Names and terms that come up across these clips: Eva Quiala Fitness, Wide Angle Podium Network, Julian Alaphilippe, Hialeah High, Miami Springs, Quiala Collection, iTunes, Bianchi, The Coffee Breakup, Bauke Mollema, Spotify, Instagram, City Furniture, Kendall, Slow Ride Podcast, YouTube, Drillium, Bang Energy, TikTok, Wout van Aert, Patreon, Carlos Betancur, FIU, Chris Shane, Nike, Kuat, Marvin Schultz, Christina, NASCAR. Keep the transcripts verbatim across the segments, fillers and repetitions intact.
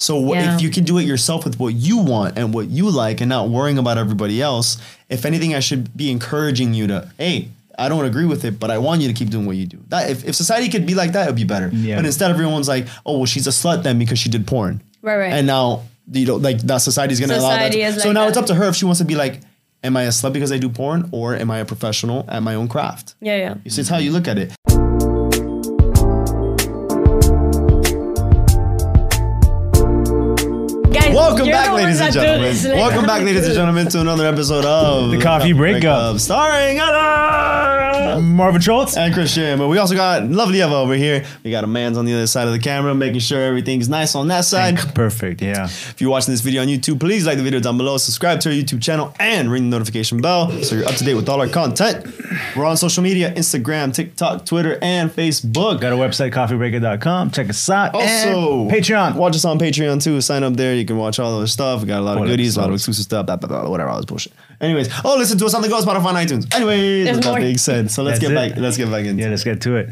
So yeah. If you can do it yourself with what you want and what you like and not worrying about everybody else, if anything, I should be encouraging you to, hey, I don't agree with it, but I want you to keep doing what you do. That if, if society could be like that, it would be better. Yeah. But instead everyone's like, oh, well, she's a slut then because she did porn. Right, right. And now, you know, like that society's going to allow that. To, so like now that. It's up to her if she wants to be like, am I a slut because I do porn, or am I a professional at my own craft? Yeah, yeah. So mm-hmm. It's how you look at it. Welcome You're back, ladies and gentlemen. Welcome back, ladies and gentlemen, to another episode of The Coffee Breakup, Breakup starring uh, Marvin Schultz and Chris Shane. But we also got lovely Eva over here. We got a man's on the other side of the camera, making sure everything's nice on that side. Perfect, yeah. If you're watching this video on YouTube, please like the video down below, subscribe to our YouTube channel, and ring the notification bell so you're up to date with all our content. We're on social media, Instagram, TikTok, Twitter, and Facebook. Got a website, coffee breaker dot com. Check us out. Also, and Patreon. Watch us on Patreon, too. Sign up there. You can watch Watch all of this stuff. We got a lot what of goodies, a lot of exclusive stuff, blah, blah, blah, whatever, all this bullshit. Anyways, oh, listen to us on the Go, Spotify, on iTunes. Anyways, There's that more. Makes sense. So let's That's get it. back. Let's get back into. Yeah, let's get to it.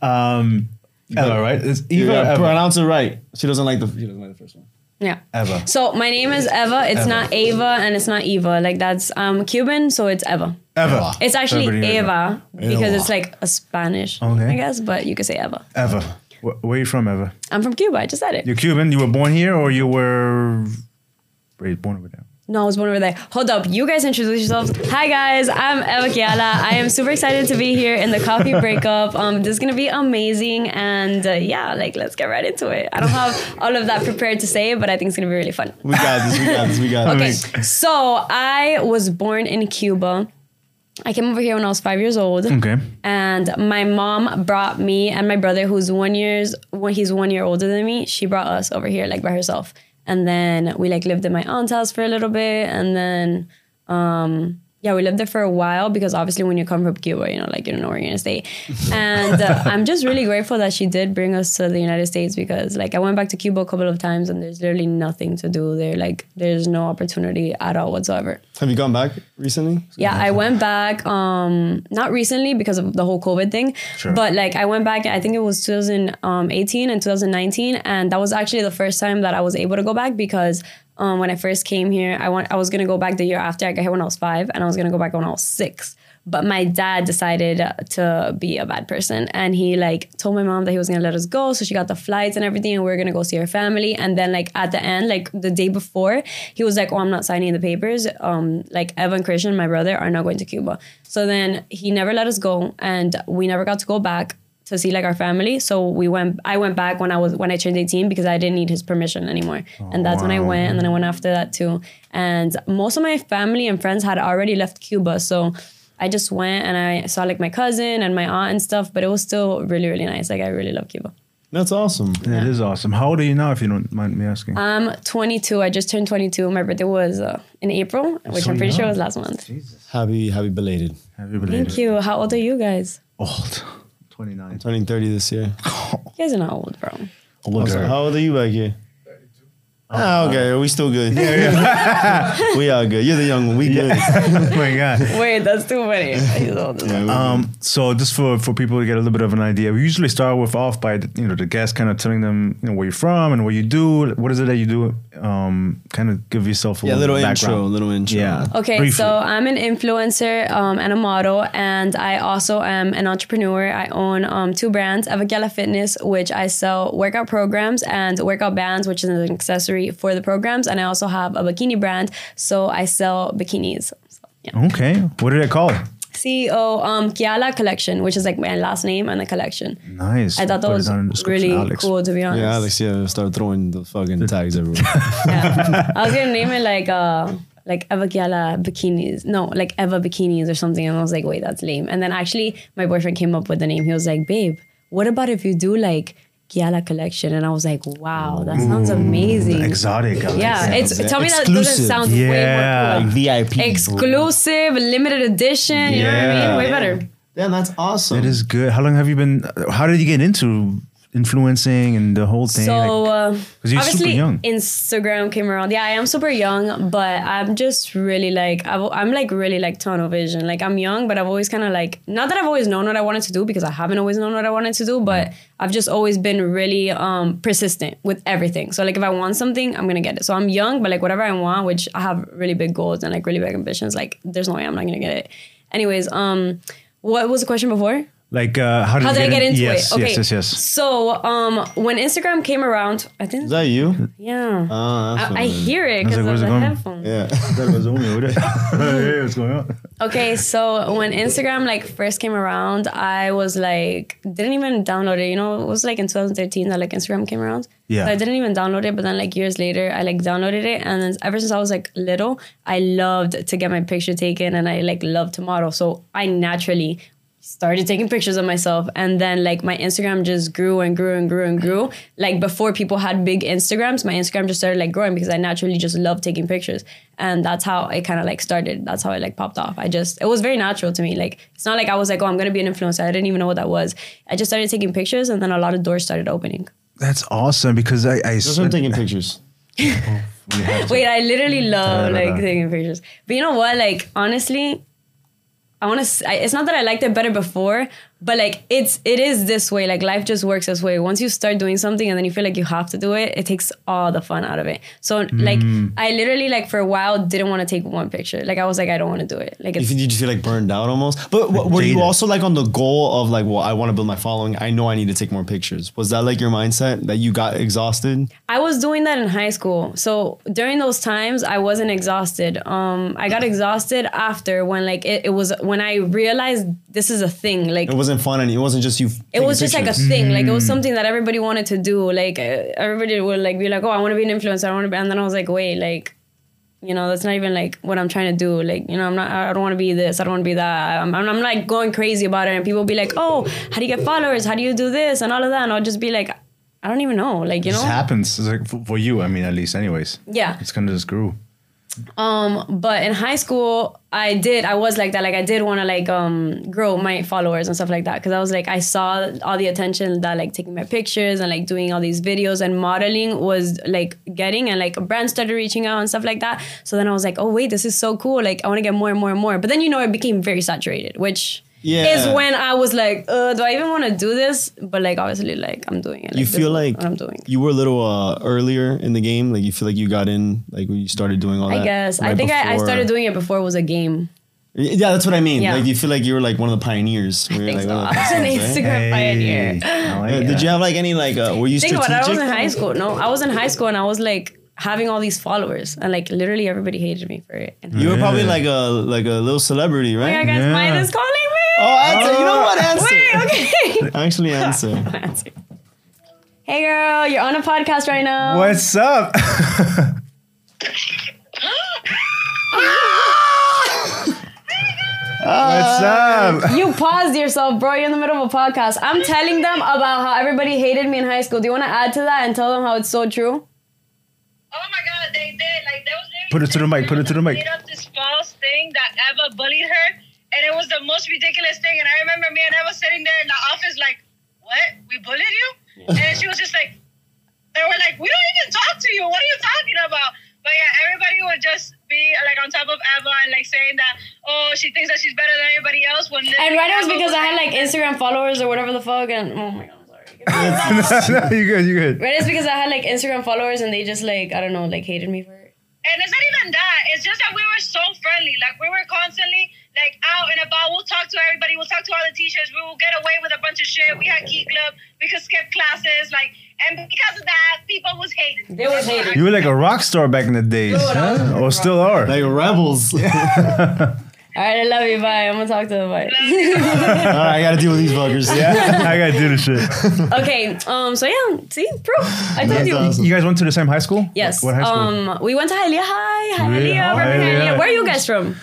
Um, Eva, right? It's Eva. Eva. Pronounce it right. She doesn't like the. She doesn't like the first one. Yeah. Eva. So my name is Eva. It's Eva. Not Ava, and it's not Eva. Like that's um Cuban, so it's Eva. Eva. It's actually Eva, Eva because Eva. It's like a Spanish, okay. I guess, but you could say Eva. Eva. Where are you from, Eva? I'm from Cuba. I just said it. You're Cuban? You were born here, or you were... Were you born over there? No, I was born over there. Hold up. You guys introduce yourselves. Hi, guys. I'm Eva Quiala. I am super excited to be here in The Coffee Breakup. Um, this is going to be amazing. And uh, yeah, like, let's get right into it. I don't have all of that prepared to say, but I think it's going to be really fun. We got this. We got this. We got this. Okay. So I was born in Cuba. I came over here when I was five years old. Okay. And my mom brought me and my brother, who's one years when he's one year older than me. She brought us over here like by herself. And then we like lived at my aunt's house for a little bit. And then, um, yeah, we lived there for a while because obviously when you come from Cuba, you know, like you don't know where you're going to stay. And uh, I'm just really grateful that she did bring us to the United States, because like I went back to Cuba a couple of times and there's literally nothing to do there. Like there's no opportunity at all whatsoever. Have you gone back recently? Yeah, I went back. Um, not recently because of the whole COVID thing. Sure. But like I went back, I think it was two thousand eighteen and two thousand nineteen. And that was actually the first time that I was able to go back, because Um, when I first came here, I want I was going to go back the year after. I got here when I was five, and I was going to go back when I was six. But my dad decided to be a bad person, and he like told my mom that he was going to let us go. So she got the flights and everything, and we were going to go see her family. And then like at the end, like the day before, he was like, oh, I'm not signing the papers. Um, like Eva and Christian, my brother, are not going to Cuba. So then he never let us go, and we never got to go back to see like our family. So we went, I went back when I was, when I turned eighteen, because I didn't need his permission anymore. Oh, and that's wow. when I went. And then I went after that too. And most of my family and friends had already left Cuba. So I just went and I saw like my cousin and my aunt and stuff, but it was still really, really nice. Like I really love Cuba. That's awesome. Yeah. It is awesome. How old are you now, if you don't mind me asking? I'm twenty-two. I just turned twenty-two. My birthday was uh, in April, which so I'm pretty young. sure was last month. Jesus. Happy, happy belated. Happy belated. Thank you. How old are you guys? Old. twenty-nine. I'm turning thirty this year. You guys are not old, bro. Also, how old are you back here? Oh, ah, okay, we still good. Yeah, yeah. We are good. You're the young one. We good. Oh my God. Wait, that's too funny. He's old as well. Um, so just for, for people to get a little bit of an idea, we usually start with off by the, you know the guest kind of telling them you know where you're from and what you do. What is it that you do? Um, kind of give yourself a yeah, little, little intro, little intro. Yeah. Okay, briefly. So I'm an influencer um, and a model, and I also am an entrepreneur. I own um, two brands: Eva Quiala Fitness, which I sell workout programs, and workout bands, which is an accessory for the programs, and I also have a bikini brand, so I sell bikinis. So, yeah. Okay, what are they called? C E O um, Quiala Collection, which is like my last name and the collection. Nice. I thought that was really Alex. cool, to be honest. Yeah, Alex, yeah, start throwing the fucking tags everywhere. Yeah. I was gonna name it like uh, like Eva Quiala Bikinis. No, like Eva Bikinis or something, and I was like, wait, that's lame. And then actually, my boyfriend came up with the name. He was like, babe, what about if you do like Quiala Collection? And I was like, wow, that sounds amazing. Mm, exotic. Alex. Yeah, it's tell me exclusive. That doesn't sound yeah. way more cool. Like V I P. Exclusive, limited edition, yeah. You know what I mean? Way yeah. better. Yeah, that's awesome. It is good. How long have you been, how did you get into influencing and the whole thing? So, like, 'cause you're obviously super young. Instagram came around. Yeah, I am super young, but I'm just really like, I've, I'm like really like tunnel vision. Like I'm young, but I've always kind of like, not that I've always known what I wanted to do, because I haven't always known what I wanted to do, but I've just always been really um, persistent with everything. So like if I want something, I'm gonna get it. So I'm young, but like whatever I want, which I have really big goals and like really big ambitions, like there's no way I'm not gonna get it. Anyways, um, what was the question before? Like, uh, how did, how did get I get in? into yes, it? Okay. Yes, yes, yes. So, um, when Instagram came around, I think. Is that you? Yeah. Oh, that's I, I hear it because like, of the going? headphone. Yeah. Hey, what's going on? Okay, so when Instagram like first came around, I was like, didn't even download it. You know, it was like in twenty thirteen that like Instagram came around. Yeah. So I didn't even download it, but then like years later, I like downloaded it, and then ever since I was like little, I loved to get my picture taken, and I like loved to model. So I naturally started taking pictures of myself, and then like my Instagram just grew and grew and grew and grew. Like before people had big Instagrams, my Instagram just started like growing because I naturally just love taking pictures, and that's how it kind of like started. That's how it like popped off. I just, it was very natural to me. Like it's not like I was like, oh, I'm gonna be an influencer. I didn't even know what that was. I just started taking pictures, and then a lot of doors started opening. That's awesome, because I I started taking pictures. Wait, I literally love like taking pictures, but you know what? Like honestly, I want to, it's not that I liked it better before, but like it's, it is this way. Like life just works this way. Once you start doing something and then you feel like you have to do it, it takes all the fun out of it. So mm. like I literally like for a while didn't want to take one picture. Like I was like, I don't want to do it. Like it's, you, you just feel like burned out almost. But what, were you also like on the goal of like, well, I want to build my following. I know I need to take more pictures. Was that like your mindset that you got exhausted? I was doing that in high school. So during those times, I wasn't exhausted. Um, I got exhausted after when like it, it was when I realized this is a thing. Like it was Wasn't fun, and it wasn't just you. It was just pictures. like a thing, like it was something that everybody wanted to do. Like everybody would like be like, "Oh, I want to be an influencer. I want to be." And then I was like, "Wait, like, you know, that's not even like what I'm trying to do. Like, you know, I'm not. I don't want to be this. I don't want to be that. I'm, I'm, I'm like going crazy about it." And people be like, "Oh, how do you get followers? How do you do this and all of that?" And I'll just be like, "I don't even know." Like, you know, it happens. It's like for, for you, I mean, at least, anyways. Yeah, it's kind of just grew. Um, but in high school, I did, I was like that. Like I did want to like, um, grow my followers and stuff like that. 'Cause I was like, I saw all the attention that like taking my pictures and like doing all these videos and modeling was like getting, and like a brand started reaching out and stuff like that. So then I was like, oh wait, this is so cool. Like I want to get more and more and more. But then, you know, it became very saturated, which yeah. is when I was like, uh, do I even want to do this? But like, obviously like I'm doing it. Like, you feel like I'm doing. You were a little uh, earlier in the game. Like you feel like you got in, like when you started doing all I that. I guess. Right I think I, I started doing it before it was a game. Yeah, that's what I mean. Yeah. Like you feel like you were like one of the pioneers. Where I think like, so. I was an Instagram hey. pioneer. No, like did that. you have like any like, uh, were you think strategic? About it, I was in high school. No, I was in high school and I was like, having all these followers, and like literally everybody hated me for it. And you yeah. were probably like a like a little celebrity, right? Oh my God, guys, yeah. mine is calling me. Oh, answer! Oh. You know what? Answer. Wait, okay. Actually, answer. answer. Hey, girl, you're on a podcast right now. What's up? Uh, What's up? You paused yourself, bro. You're in the middle of a podcast. I'm telling them about how everybody hated me in high school. Do you want to add to that and tell them how it's so true? Oh my God, they did. Like, that was put it to the mic. Put it to the mic. Made up this false thing that Eva bullied her, and it was the most ridiculous thing. And I remember me and Eva sitting there in the office, like, "What? We bullied you?" Yeah. And she was just like, "They were like, we don't even talk to you. What are you talking about?" But yeah, everybody would just be like on top of Eva and like saying that, oh, she thinks that she's better than everybody else. When and right now it's because I had like Instagram followers or whatever the fuck, and oh my God, I'm sorry. no, no, you're good, you're good. Right now it's because I had like Instagram followers and they just like, I don't know, like hated me for it. And it's not even that. It's just that we were so friendly. Like we were constantly like out and about. We'll talk to everybody. We'll talk to all the teachers. We will get away with a bunch of shit. We had Key Club. We could skip classes. Like. And because of that, people was hated. They was hated. You were like a rock star back in the days, Dude, huh? Or rock. Still are. Like rebels. All right, I love you. Bye. I'm gonna talk to them. Bye. All right, I gotta deal with these fuckers. Yeah, I gotta do this shit. Okay. Um. So yeah. See, proof. I told you. Awesome. You guys went to the same high school? Yes. What high school? Um. We went to Hialeah High. Hialeah. Hialeah. Where are you guys from?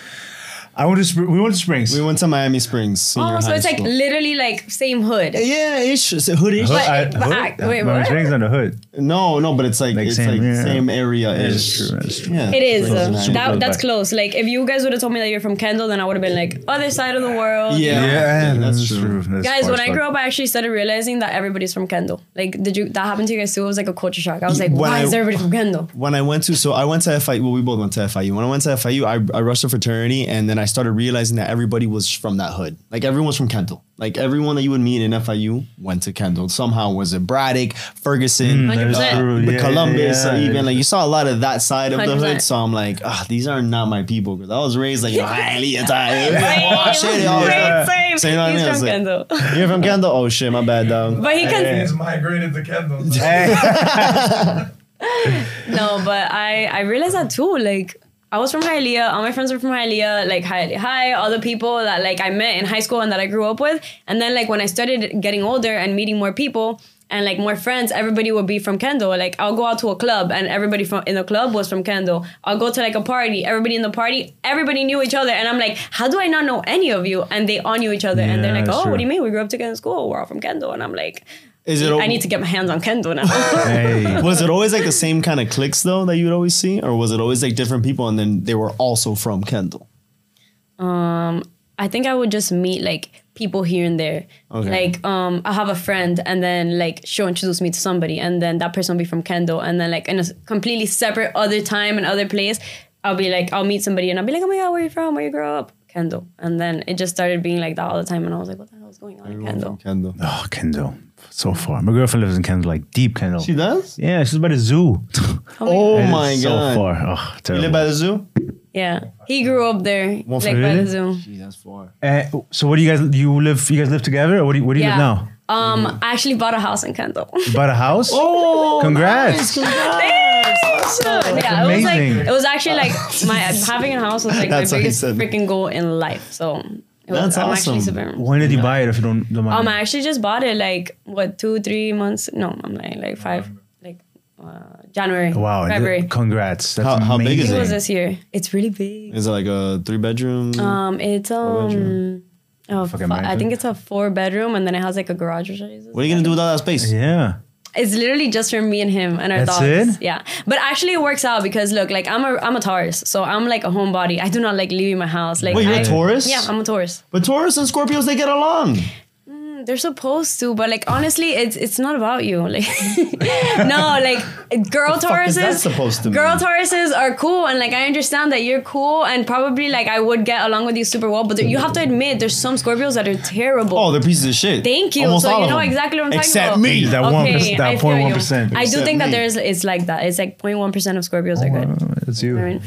I went to we went to Springs. We went to Miami Springs. Oh, so it's like school. Literally like same hood. Yeah, ish, hood-ish. Hood, I, hood? I, wait, Miami what? Springs on the hood. No, no, but it's like, like it's same, like yeah. same area ish. It is. Yeah. It is. Close uh, that, that's close. Like if you guys would have told me that you're from Kendall, then I would have been like other side of the world. Yeah, yeah, yeah, yeah, that's, that's true. That's guys, when I grew up, I actually started realizing that everybody's from Kendall. Like, did you that happen to you guys too? It was like a culture shock. I was like, when why I, is everybody from Kendall? When I went to so I went to F I U. Well, we both went to F I U. When I went to F I U, I I rushed a fraternity and then I. I started realizing that everybody was from that hood. Like everyone's from Kendall. Like everyone that you would meet in F I U went to Kendall. Somehow was it Braddock, Ferguson, mm, uh, yeah, Columbus, yeah, yeah. even like you saw a lot of that side of one hundred percent the hood. So I'm like, ah, these are not my people. Because I was raised like, Hialeah, oh shit, oh, yeah. same. So, you know what He's I mean? From I Kendall. Like, you're from Kendall? Oh shit, my bad, dog. But he can. He's migrated to Kendall. So. No, but I I realized that too. Like. I was from Hialeah. All my friends were from Hialeah, like Hialeah High, all the people that like I met in high school and that I grew up with. And then like when I started getting older and meeting more people and like more friends, everybody would be from Kendall. Like I'll go out to a club and everybody from in the club was from Kendall. I'll go to like a party. Everybody in the party, everybody knew each other. And I'm like, how do I not know any of you? And they all knew each other. Yeah, and they're like, oh, true. What do you mean? We grew up together in school. We're all from Kendall. And I'm like... Is it I need to get my hands on Kendall now. Hey. Was it always like the same kind of cliques though that you would always see? Or was it always like different people and then they were also from Kendall? Um, I think I would just meet like people here and there. Okay. Like um, I have a friend and then like she'll introduce me to somebody and then that person will be from Kendall. And then like in a completely separate other time and other place, I'll be like, I'll meet somebody and I'll be like, oh my God, where are you from? Where you grow up? Kendall. And then it just started being like that all the time. And I was like, what the hell is going on in Kendall? Kendall? Oh, Kendall. So far. My girlfriend lives in Kendall, like deep Kendall. She does? Yeah, she's by the zoo. Oh my, my God. So far. Oh, terrible. You live by the zoo? Yeah. He grew up there. One like by the zoo. Gee, that's far. Uh, so what do you guys, do you live, you guys live together or what do you, what do you yeah. live now? Um, mm. I actually bought a house in Kendall. You bought a house? Oh, congrats. Nice, congrats. Awesome. Yeah, it was like, it was actually like my, having a house was like that's my biggest freaking goal in life. So. Was, That's I'm awesome. Super, when did you know. Buy it if you don't, don't mind? Um, I actually just bought it like, what, two, three months? No, I'm like, like five, like uh, January. Wow. February. Congrats. That's how, how big is it? It was this year. It's really big. Is it like a three bedroom? Um, It's um, oh, f- I think it's a four bedroom and then it has like a garage. Or something. What are you going to do with all that space? Yeah. It's literally just for me and him and our That's dogs. It? Yeah. But actually it works out because look, like I'm a I'm a Taurus. So I'm like a homebody. I do not like leaving my house. Like Wait, you're I, a Taurus? Yeah, I'm a Taurus. But Taurus and Scorpios, they get along. Mm, they're supposed to, but like honestly, it's it's not about you. Like no, like girl Tauruses supposed to Girl mean? Tauruses are cool and like I understand that you're cool and probably like I would get along with you super well, but you have to admit there's some Scorpios that are terrible. Oh, they're pieces of shit. Thank you. Almost so you know exactly what I'm Except talking about. Except me. That okay, one percent. That zero point one percent. I do think me. That there's it's like that. It's like zero point one percent of Scorpios oh, are good. That's you. I mean,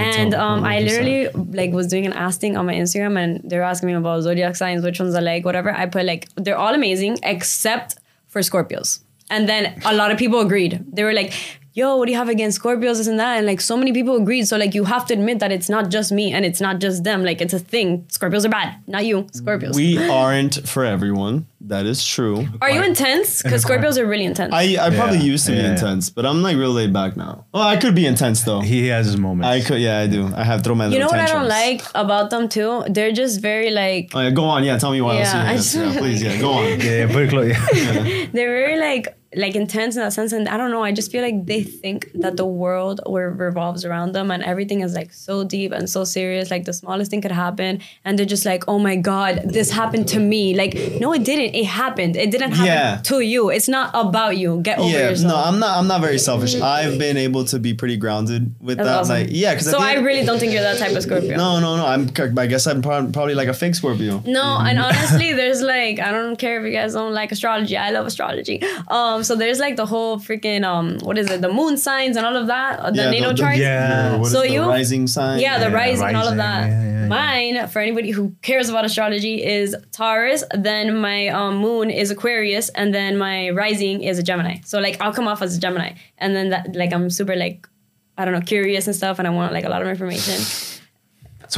and um, I literally like was doing an asking on my Instagram and they were asking me about zodiac signs, which ones I like, whatever. I put like they're all amazing except for Scorpios. And then a lot of people agreed. They were like, yo, what do you have against Scorpios, this and that? And like so many people agreed. So like you have to admit that it's not just me and it's not just them. Like it's a thing. Scorpios are bad. Not you. Scorpios. We aren't for everyone. That is true. Are you intense? Because Scorpios are really intense. I, I yeah. probably used to yeah, be intense, yeah. but I'm like real laid back now. Well, I could be intense though. He has his moments. I could. Yeah, I do. I have throw my little tantrums. You know what tantrums. I don't like about them too? They're just very like. Oh, yeah, go on. Yeah. Tell me why. Yeah, I just, yeah, please. Yeah. Go on. Yeah. yeah, pretty close. Yeah. They're very like. like intense in that sense, and I don't know, I just feel like they think that the world revolves around them and everything is like so deep and so serious, like the smallest thing could happen and they're just like, oh my god, this happened to me. Like, no, it didn't, it happened, it didn't happen yeah. to you, it's not about you, get over yeah, yourself. No, I'm not I'm not very selfish. I've been able to be pretty grounded with That's that awesome. Like yeah cause so I, I really don't think you're that type of Scorpio. No no no I'm I guess I'm probably like a fake Scorpio. No mm-hmm. And honestly there's like, I don't care if you guys don't like astrology, I love astrology. um So there's like the whole freaking um what is it, the moon signs and all of that, the yeah, natal charts. Yeah, yeah. So you rising sign. Yeah, the yeah, rising, rising and all of that. Yeah, yeah, Mine, yeah. for anybody who cares about astrology, is Taurus. Then my um, moon is Aquarius, and then my rising is a Gemini. So like I'll come off as a Gemini, and then that like I'm super like I don't know curious and stuff, and I want like a lot of information.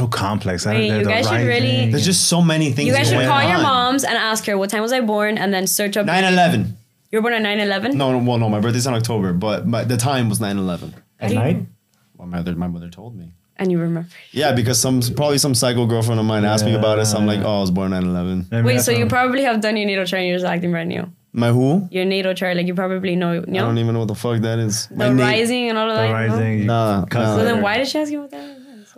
So complex. I mean, you guys should really. There's just so many things. You guys should call on. your moms and ask her what time was I born, and then search up nine eleven. You were born on nine eleven? No, no, well, no, my birthday's in October, but my, the time was nine eleven. At night? Well, my mother, my mother told me. And you remember? Yeah, because some probably some psycho girlfriend of mine yeah, asked me about it, so I'm yeah. like, oh, I was born nine eleven. Wait, so you probably have done your natal chart and you're just acting brand new. My who? Your natal chart, like you probably know. You know? I don't even know what the fuck that is. The my rising and all of that? The rising. You know? Nah. nah. So then why did she ask you about that?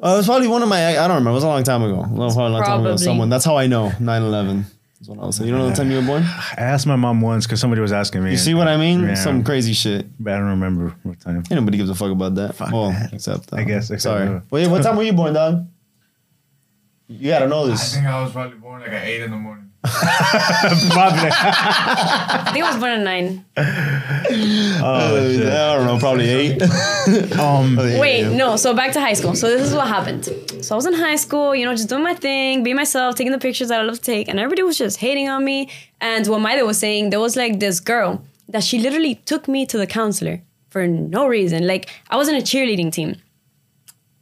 Uh, it was probably one of my, I don't remember, it was a long time ago. It was probably a long time ago. Someone, that's how I know, nine eleven. What else? You don't know the time you were born? I asked my mom once because somebody was asking me. You see what I mean? Yeah. Some crazy shit. But I don't remember what time. Ain't nobody gives a fuck about that. Fuck well, that. Except um, I guess. Except sorry. No. Wait, what time were you born, dog? You gotta know this. I think I was probably born like at eight in the morning. Probably. I think I was born at nine. Oh, shit. I don't know. Probably eight. um, Wait, no. So back to high school. So this is what happened. So I was in high school, you know, just doing my thing, being myself, taking the pictures that I love to take, and everybody was just hating on me. And what Maida was saying, there was like this girl that she literally took me to the counselor for no reason. Like I was in a cheerleading team.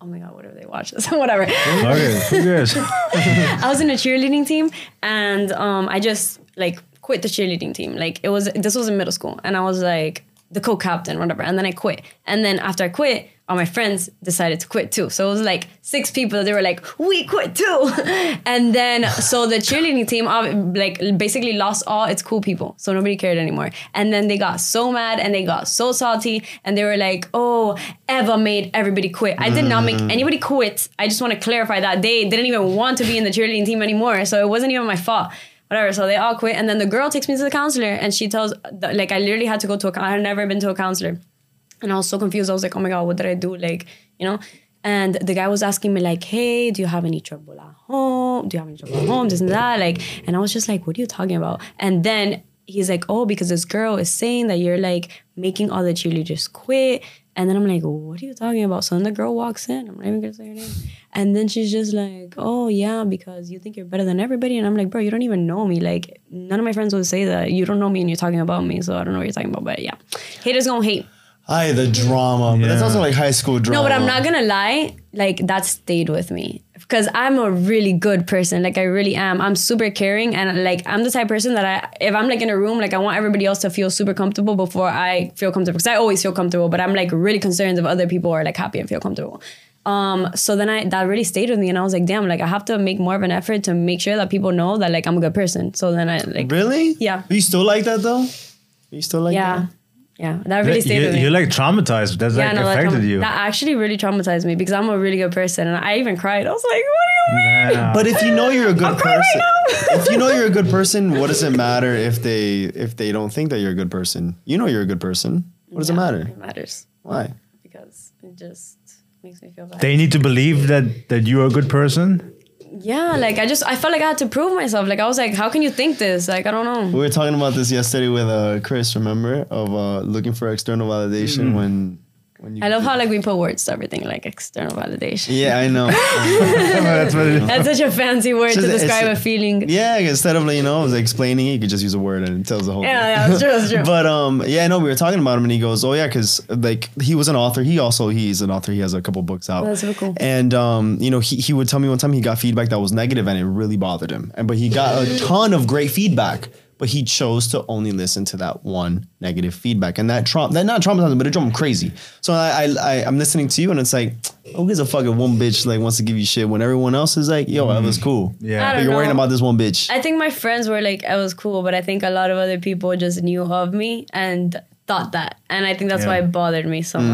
Oh my God, whatever they watch this, whatever. Okay, who cares? I was in a cheerleading team and um, I just like quit the cheerleading team. Like it was, this was in middle school and I was like the co-captain, whatever. And then I quit. And then after I quit, all my friends decided to quit too. So it was like six people that they were like, we quit too. And then, so the cheerleading team like basically lost all its cool people. So nobody cared anymore. And then they got so mad and they got so salty and they were like, oh, Eva made everybody quit. I did not make anybody quit. I just want to clarify that they didn't even want to be in the cheerleading team anymore. So it wasn't even my fault. Whatever, so they all quit. And then the girl takes me to the counselor and she tells, like, I literally had to go to a, I had never been to a counselor. And I was so confused. I was like, oh my God, what did I do? Like, you know? And the guy was asking me like, hey, do you have any trouble at home? Do you have any trouble at home? This and that, like, and I was just like, what are you talking about? And then he's like, oh, because this girl is saying that you're like making all the cheerleaders quit. And then I'm like, what are you talking about? So then the girl walks in. I'm not even going to say her name. And then she's just like, oh, yeah, because you think you're better than everybody. And I'm like, bro, you don't even know me. Like, none of my friends would say that. You don't know me and you're talking about me. So I don't know what you're talking about. But yeah, haters gonna hate. Aye, the drama. But yeah. That's also like high school drama. No, but I'm not going to lie. Like, that stayed with me. Because I'm a really good person. Like, I really am. I'm super caring. And, like, I'm the type of person that I... If I'm, like, in a room, like, I want everybody else to feel super comfortable before I feel comfortable. Because I always feel comfortable. But I'm, like, really concerned if other people are, like, happy and feel comfortable. Um, so then I... That really stayed with me. And I was like, damn, like, I have to make more of an effort to make sure that people know that, like, I'm a good person. So then I, like... Really? Yeah. Are you still like that, though? Are you still like yeah. that? Yeah. Yeah, that really stayed you, with me. You're like traumatized. That's yeah, like no, affected that traum- you. That actually really traumatized me because I'm a really good person. And I even cried. I was like, what do you mean? Yeah. But if you know you're a good I'm person, if you know you're a good person, what does it matter if they if they don't think that you're a good person? You know you're a good person. What does yeah, it matter? It matters. Why? Because it just makes me feel bad. They need to believe that, that you're a good person? Yeah, like I just, I felt like I had to prove myself. Like I was like, how can you think this? Like, I don't know. We were talking about this yesterday with uh, Chris, remember? Of uh, looking for external validation mm-hmm. when When you I love how like we put words to everything, like external validation. Yeah, I know. That's, what it is. That's such a fancy word just, to describe a feeling. Yeah, instead of, you know, explaining it, you could just use a word and it tells the whole yeah, thing. Yeah, that's true, that's true. But um, yeah, no, we were talking about him and he goes, oh yeah, because like he was an author. He also, he's an author. He has a couple books out. That's really cool. And um, you know, he, he would tell me one time he got feedback that was negative and it really bothered him. And but he got a ton of great feedback. But he chose to only listen to that one negative feedback. And that trauma, that not traumatizing, but it drove him crazy. So I, I, I, I'm listening to you and it's like, who gives a fuck if one bitch like wants to give you shit when everyone else is like, yo, mm-hmm. I was cool. Yeah, but you're know. worrying about this one bitch. I think my friends were like, I was cool. But I think a lot of other people just knew of me and thought that. And I think that's yeah. why it bothered me so mm.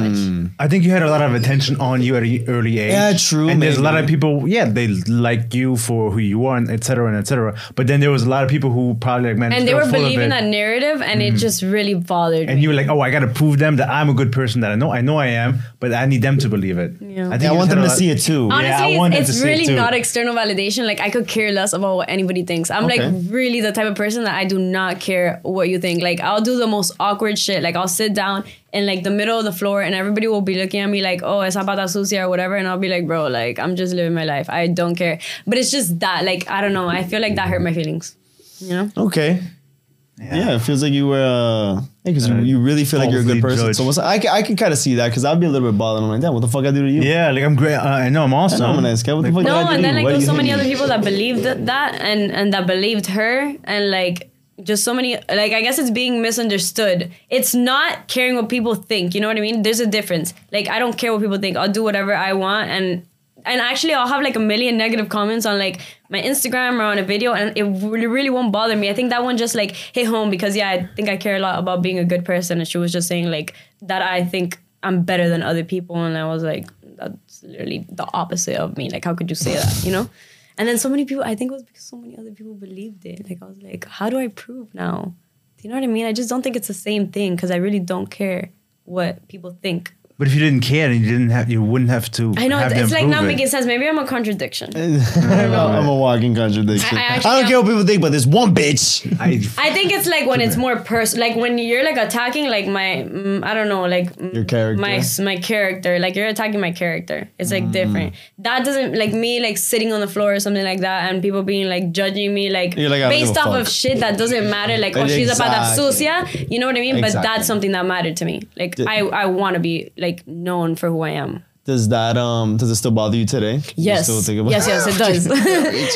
much. I think you had a lot of attention on you at an early age. Yeah, true. And maybe. There's a lot of people, yeah, they like you for who you are, and et cetera, and et cetera. But then there was a lot of people who probably like, man, and they were believing that narrative, and mm. it just really bothered and me. And you were like, oh, I got to prove them that I'm a good person, that I know I know I am, but I need them to believe it. Yeah. I think I want them to see it too. Honestly, yeah, I want it's, it's to really see it not external validation. Like, I could care less about what anybody thinks. I'm okay. like really the type of person that I do not care what you think. Like, I'll do the most awkward shit. Like, I'll sit down in like the middle of the floor and everybody will be looking at me like, oh, esa pata sucia or whatever, and I'll be like, bro, like I'm just living my life, I don't care. But it's just that, like, I don't know, I feel like that hurt my feelings, you know? Okay. Yeah, yeah, it feels like you were uh, because yeah, you really feel like you're a good person. Judged. So what's, I, I can kind of see that because I'd be a little bit bothered. I'm like, damn, what the fuck I do to you? Yeah, like I'm great. Uh, I know I'm awesome. I'm a nice guy. What the fuck no, I do and then like Why there's so many other people that believed that and and that believed her and like. Just so many, like, I guess it's being misunderstood. It's not caring what people think. You know what I mean? There's a difference. Like, I don't care what people think. I'll do whatever I want. And and actually, I'll have like a million negative comments on like my Instagram or on a video. And it really, really won't bother me. I think that one just like hit home because, yeah, I think I care a lot about being a good person. And she was just saying like that I think I'm better than other people. And I was like, that's literally the opposite of me. Like, how could you say that, you know? And then so many people, I think it was because so many other people believed it. Like, I was like, how do I prove now? Do you know what I mean? I just don't think it's the same thing because I really don't care what people think. But if you didn't care, and you didn't have, you wouldn't have to. I know have it's, it's like not it. making sense. Maybe I'm a contradiction. I'm a walking contradiction. I, I, actually, I don't care what people think, but there's one bitch. I, I think it's like when it's more personal, like when you're like attacking like my, mm, I don't know, like your character, my my character. Like you're attacking my character. It's like mm. different. That doesn't like me like sitting on the floor or something like that, and people being like judging me like, like based off of shit that doesn't matter. Like, oh, exactly. She's a pata sucia. You know what I mean? Exactly. But that's something that mattered to me. Like I I want to be like. Like known for who I am. Does that um does it still bother you today? Yes. Still think about yes, yes, it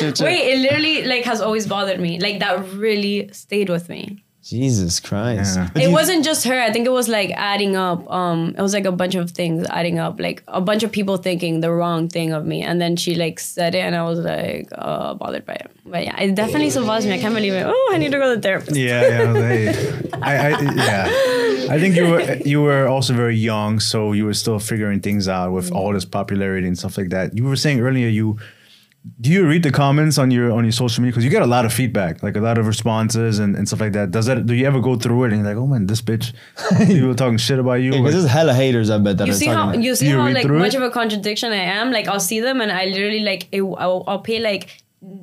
does. Wait, it literally like has always bothered me. Like that really stayed with me. Jesus Christ. Yeah. It wasn't just her. I think it was like adding up. Um, it was like a bunch of things adding up. Like a bunch of people thinking the wrong thing of me, and then she like said it, and I was like uh, bothered by it. But yeah, it definitely still bothers me. I can't believe it. Oh, I need to go to the therapist. Yeah, yeah. Like, I, I, yeah. I think you were you were also very young, so you were still figuring things out with all this popularity and stuff like that. You were saying earlier, you do you read the comments on your on your social media because you get a lot of feedback, like a lot of responses and, and stuff like that. Does that do you ever go through it and you're like, oh man, this bitch, people talking shit about you? Because yeah, there's hella haters. I bet that you see how about. you see you how like much it? of a contradiction I am. Like I'll see them and I literally like it, I'll, I'll pay like.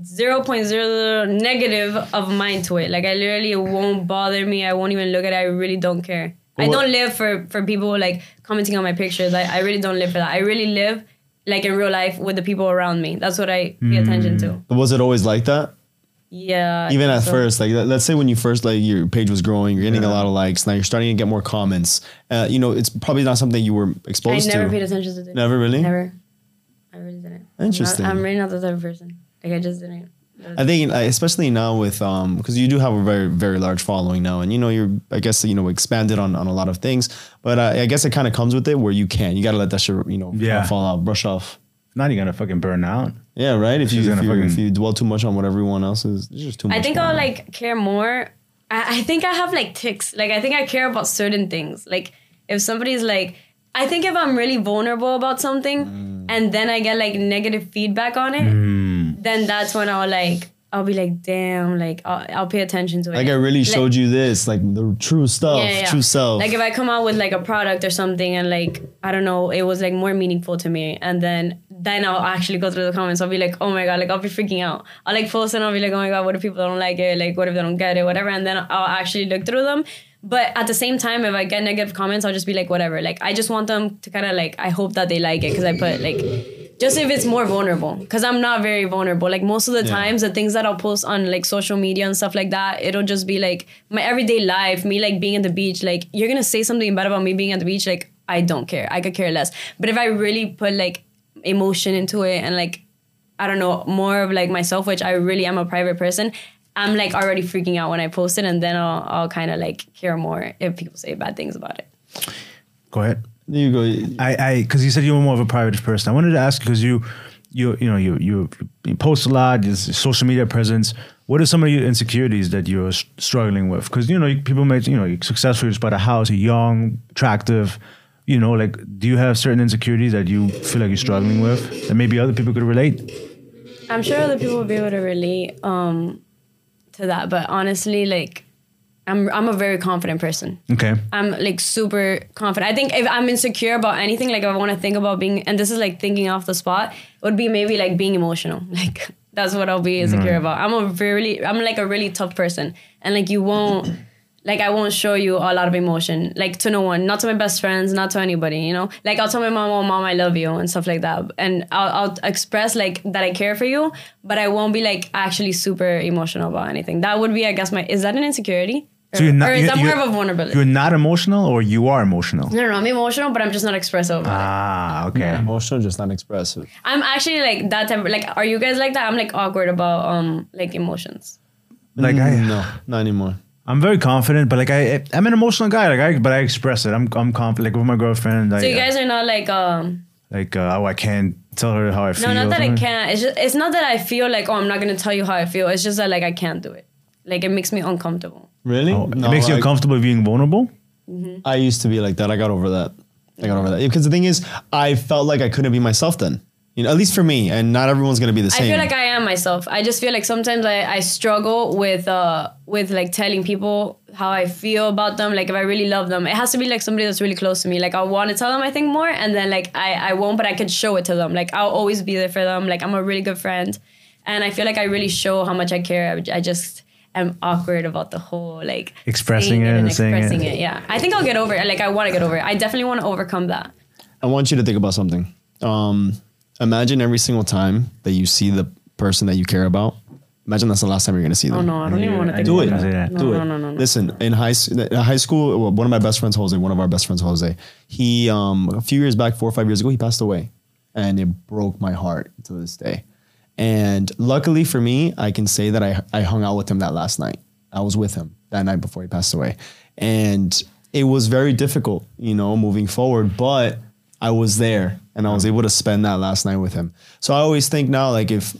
zero point zero negative of mind to it. Like I literally, it won't bother me. I won't even look at it. I really don't care. Well, I don't live for, for people like commenting on my pictures. I, I really don't live for that. I really live like in real life with the people around me. That's what I mm. pay attention to. Was it always like that? Yeah. Even at so. first, like let's say when you first, like your page was growing, you're getting yeah. a lot of likes. Now you're starting to get more comments. Uh, you know, it's probably not something you were exposed to. I never to. paid attention to this. Never really? Never. I really didn't. Interesting. I'm, not, I'm really not the type of person. Like I just didn't. I think, especially now with, um, because you do have a very, very large following now, and you know you're, I guess, you know, expanded on, on a lot of things. But uh, I guess it kind of comes with it where you can, you gotta let that shit, you know, yeah. fall out, brush off. Now you're gonna fucking burn out. Yeah, right. If you, if, you, if you dwell too much on what everyone else is, it's just too much. I think I'll like care more. I, I think I have like tics. Like I think I care about certain things. Like if somebody's like, I think if I'm really vulnerable about something, mm. and then I get like negative feedback on it. Mm. Then that's when I'll like, I'll be like, damn, like, I'll, I'll pay attention to it. Like, I really like, showed you this, like, the true stuff, yeah, yeah. true self. Like, if I come out with, like, a product or something and, like, I don't know, it was, like, more meaningful to me. And then then I'll actually go through the comments. I'll be like, oh, my God, like, I'll be freaking out. I'll, like, post and I'll be like, oh, my God, what if people don't like it? Like, what if they don't get it? Whatever. And then I'll actually look through them. But at the same time, if I get negative comments, I'll just be like, whatever. Like, I just want them to kind of like, I hope that they like it. Because I put like, just if it's more vulnerable. Because I'm not very vulnerable. Like, most of the yeah. times, the things that I'll post on like social media and stuff like that, it'll just be like my everyday life, me like being at the beach. Like, you're going to say something bad about me being at the beach. Like, I don't care. I could care less. But if I really put like emotion into it and like, I don't know, more of like myself, which I really am a private person, I'm like already freaking out when I post it, and then I'll, I'll kind of like care more if people say bad things about it. Go ahead. You go. I, I, because you said you were more of a private person. I wanted to ask because you, you, you know, you, you, you post a lot. Your social media presence. What are some of your insecurities that you're struggling with? Because you know, people may, you know, you're successful, you just bought a house, you're young, attractive. You know, like, do you have certain insecurities that you feel like you're struggling with that maybe other people could relate? I'm sure other people will be able to relate. Um, To that, but honestly, like, I'm I'm a very confident person. Okay. I'm like super confident. I think if I'm insecure about anything, like if I want to think about being, and this is like thinking off the spot, it would be maybe like being emotional. Like, that's what I'll be insecure mm. about. I'm a really, I'm like a really tough person, and like you won't, like I won't show you a lot of emotion, like to no one, not to my best friends, not to anybody. You know, like I'll tell my mom, "Oh, mom, I love you," and stuff like that, and I'll, I'll express like that I care for you, but I won't be like actually super emotional about anything. That would be, I guess, my is that an insecurity? Or, so you're not, or is you're, that more of a vulnerability? You're not emotional, or you are emotional? No, no, no, I'm emotional, but I'm just not expressive about ah, it. Ah, okay. Yeah. Emotional, just not expressive. I'm actually like that type of, like, are you guys like that? I'm like awkward about um like emotions. Like mm, I no, not anymore. I'm very confident, but like I, I'm an emotional guy. Like I, but I express it. I'm, I'm confident. Like with my girlfriend. Like, so you guys are not like, um, like uh, oh, I can't tell her how I feel. No, not that I can't. It's just, it's not that I feel like, oh, I'm not gonna tell you how I feel. It's just that like I can't do it. Like it makes me uncomfortable. Really? Oh, no, it makes like, you uncomfortable being vulnerable. Mm-hmm. I used to be like that. I got over that. I got over that because the thing is, I felt like I couldn't be myself then. You know, at least for me, and not everyone's gonna be the same. I feel like I am myself. I just feel like sometimes I, I struggle with uh with like telling people how I feel about them. Like if I really love them, it has to be like somebody that's really close to me. Like I want to tell them I think more, and then like I I won't, but I could show it to them. Like I'll always be there for them. Like I'm a really good friend, and I feel like I really show how much I care. I, I just am awkward about the whole like expressing it and, and expressing it. it. Yeah, I think I'll get over it. Like I want to get over it. I definitely want to overcome that. I want you to think about something. Um. Imagine every single time that you see the person that you care about. Imagine that's the last time you're going to see them. Oh, no, I don't even want to think do about it. That. No, do it. No, no, no, no. Listen, in high, in high school, one of my best friends, Jose, one of our best friends, Jose, he, um, a few years back, four or five years ago, he passed away. And it broke my heart to this day. And luckily for me, I can say that I, I hung out with him that last night. I was with him that night before he passed away. And it was very difficult, you know, moving forward. But I was there. And I was able to spend that last night with him. So I always think now, like if,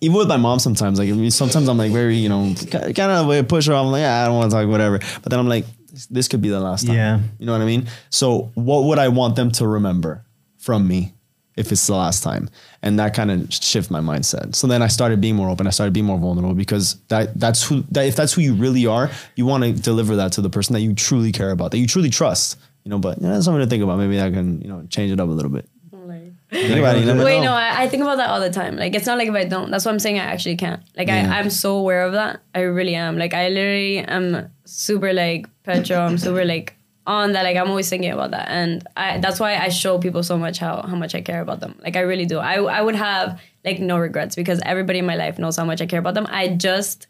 even with my mom sometimes, like I mean, sometimes I'm like very, you know, kind of push her off. I'm like, yeah, I don't want to talk, whatever. But then I'm like, this could be the last time. Yeah. You know what I mean? So what would I want them to remember from me if it's the last time? And that kind of shifted my mindset. So then I started being more open. I started being more vulnerable because that that's who, that, if that's who you really are, you want to deliver that to the person that you truly care about, that you truly trust. You know, but you know, that's something to think about. Maybe I can, you know, change it up a little bit. Like, Anybody, wait, no, I, I think about that all the time. Like, it's not like if I don't. That's what I'm saying. I actually can't. Like, yeah. I, I'm so aware of that. I really am. Like, I literally am super, like, petro. I'm super, like, on that. Like, I'm always thinking about that. And I, that's why I show people so much how, how much I care about them. Like, I really do. I, I would have, like, no regrets because everybody in my life knows how much I care about them. I just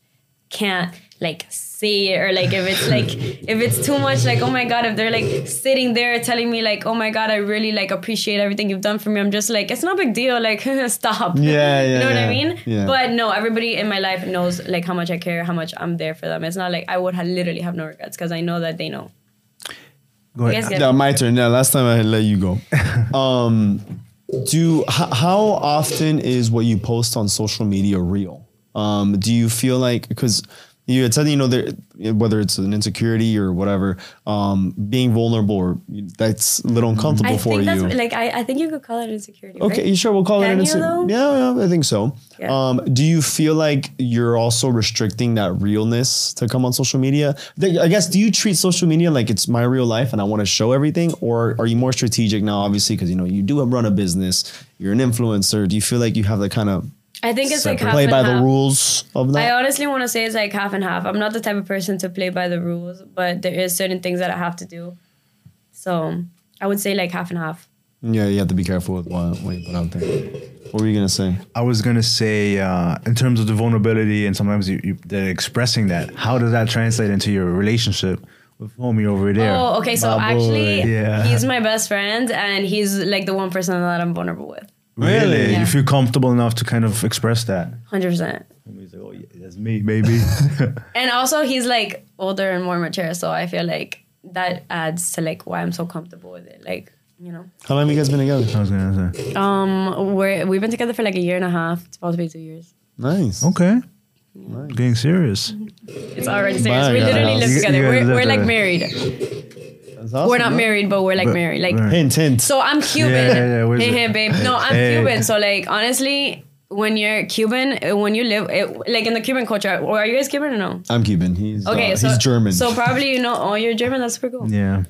can't, like, say it, or like if it's like if it's too much, like, oh my god, if they're like sitting there telling me like, oh my god, I really like appreciate everything you've done for me, I'm just like, it's no big deal, like stop. Yeah, yeah. You know what yeah. I mean? Yeah. But no, everybody in my life knows like how much I care, how much I'm there for them. It's not like I would have literally have no regrets because I know that they know. Go ahead. No, my turn. Yeah, last time I let you go. um, do h- how often is what you post on social media real? Um, do you feel like because you had said, you know, there, whether it's an insecurity or whatever, um, being vulnerable, or that's a little uncomfortable I for think that's, you. Like, I, I think you could call it insecurity. Okay, right? You sure we'll call Can it insecurity? Yeah, yeah, I think so. Yeah. Um, do you feel like you're also restricting that realness to come on social media? I guess, do you treat social media like it's my real life and I want to show everything? Or are you more strategic now, obviously, because, you know, you do run a business, you're an influencer. Do you feel like you have that kind of I think it's so like half play and by half. The rules of that. I honestly want to say it's like half and half. I'm not the type of person to play by the rules, but there is certain things that I have to do. So I would say like half and half. Yeah, you have to be careful with what, what you put out there. What were you gonna say? I was gonna say uh, in terms of the vulnerability and sometimes you, you they're expressing that. How does that translate into your relationship with homie over there? Oh, okay. So my actually, yeah. he's my best friend, and he's like the one person that I'm vulnerable with. Really? Yeah. You feel comfortable enough to kind of express that? one hundred percent. He's like, oh, yeah, that's me, baby. And also, he's like older and more mature, so I feel like that adds to like why I'm so comfortable with it. Like, you know. How long have you guys been together? I was gonna say. Um, we're we've been together for like a year and a half. It's about to be two years. Nice. Okay. Nice. Being serious. It's already serious. Bye, we literally live together. We're, we're like married. Awesome, we're not bro. married, but we're like but, married. Like right. hint, hint. So I'm Cuban. Yeah, yeah, yeah. Hey, hey, babe. No, I'm hey. Cuban. So like, honestly, when you're Cuban, when you live, it, like in the Cuban culture, or are you guys Cuban or no? I'm Cuban. He's okay. Uh, so, he's German. So probably you know, oh, you're German. That's super cool. Yeah.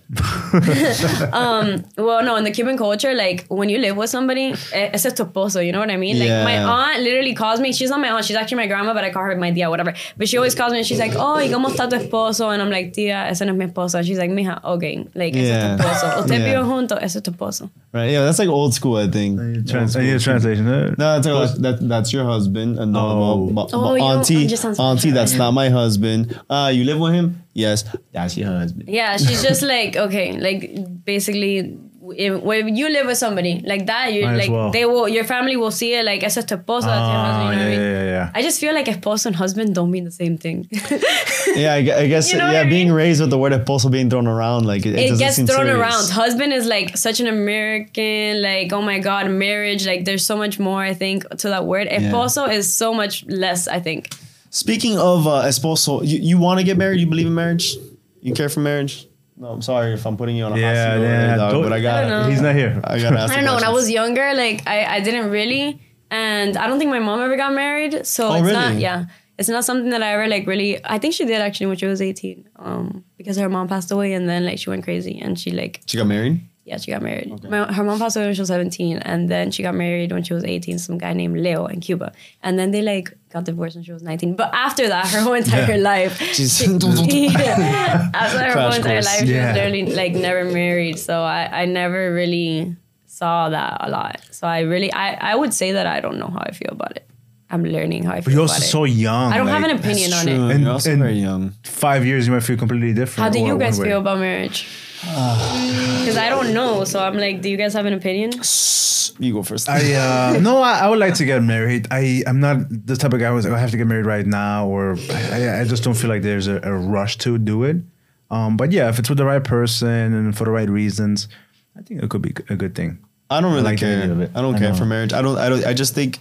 um. Well, no, in the Cuban culture, like when you live with somebody, it's a toposo. You know what I mean? Like yeah. my aunt literally calls me. She's not my aunt. She's actually my grandma, but I call her my tia, whatever. But she always calls me and she's like, oh, ¿y cómo está tu esposo? And I'm like, tia, ese no es mi esposo. And she's like, mija, okay, like ese es tu esposo. O te pido junto, ese es tu esposo. Right. Yeah, that's like old school. I think. Trans- I need a translation. No, that's like. That, that's your husband. And oh. no, oh, auntie, auntie, that's not my husband. Uh, you live with him? Yes, that's your husband. Yeah, she's just like, okay, like basically, if, when you live with somebody like that, you like well. they will, your family will see it like eso es tu esposo. Oh, yeah, yeah, I mean? yeah, yeah. I just feel like esposo and husband don't mean the same thing. yeah, I, I guess. You know yeah, being mean? raised with the word esposo being thrown around, like it, it, it gets thrown serious. around. Husband is like such an American, like oh my god, marriage. Like there's so much more I think to that word. Esposo yeah. is so much less, I think. Speaking of uh, esposo, you, you want to get married? You believe in marriage? You care for marriage? No, I'm sorry if I'm putting you on a yeah, hot seat, yeah, dog, but I got he's not here. I got. I don't know. Questions. When I was younger, like I, I didn't really, and I don't think my mom ever got married, so oh, it's really? not. Yeah, it's not something that I ever like really. I think she did actually when she was eighteen, um, because her mom passed away, and then like she went crazy, and she like she got married. Yeah, she got married. Okay. My, her mom passed away when she was seventeen, and then she got married when she was eighteen. Some guy named Leo in Cuba, and then they like. got divorced when she was nineteen. But after that, her whole entire yeah. life, she, yeah, after her Crash whole entire course. life, she yeah. was literally like never married. So I, I never really saw that a lot. So I really, I, I would say that I don't know how I feel about it. I'm learning how I feel but you're about also it. so young. I don't like, have an opinion on it. And, you're also and very young. Five years, you might feel completely different. How do you guys feel about marriage? Because I don't know, so I'm like, do you guys have an opinion? You go first. I uh, no, I, I would like to get married. I I'm not the type of guy who's like, I have to get married right now, or I, I just don't feel like there's a, a rush to do it. Um, but yeah, if it's with the right person and for the right reasons, I think it could be a good thing. I don't really I like care. Any of it. I don't I care know. for marriage. I don't. I don't. I just think.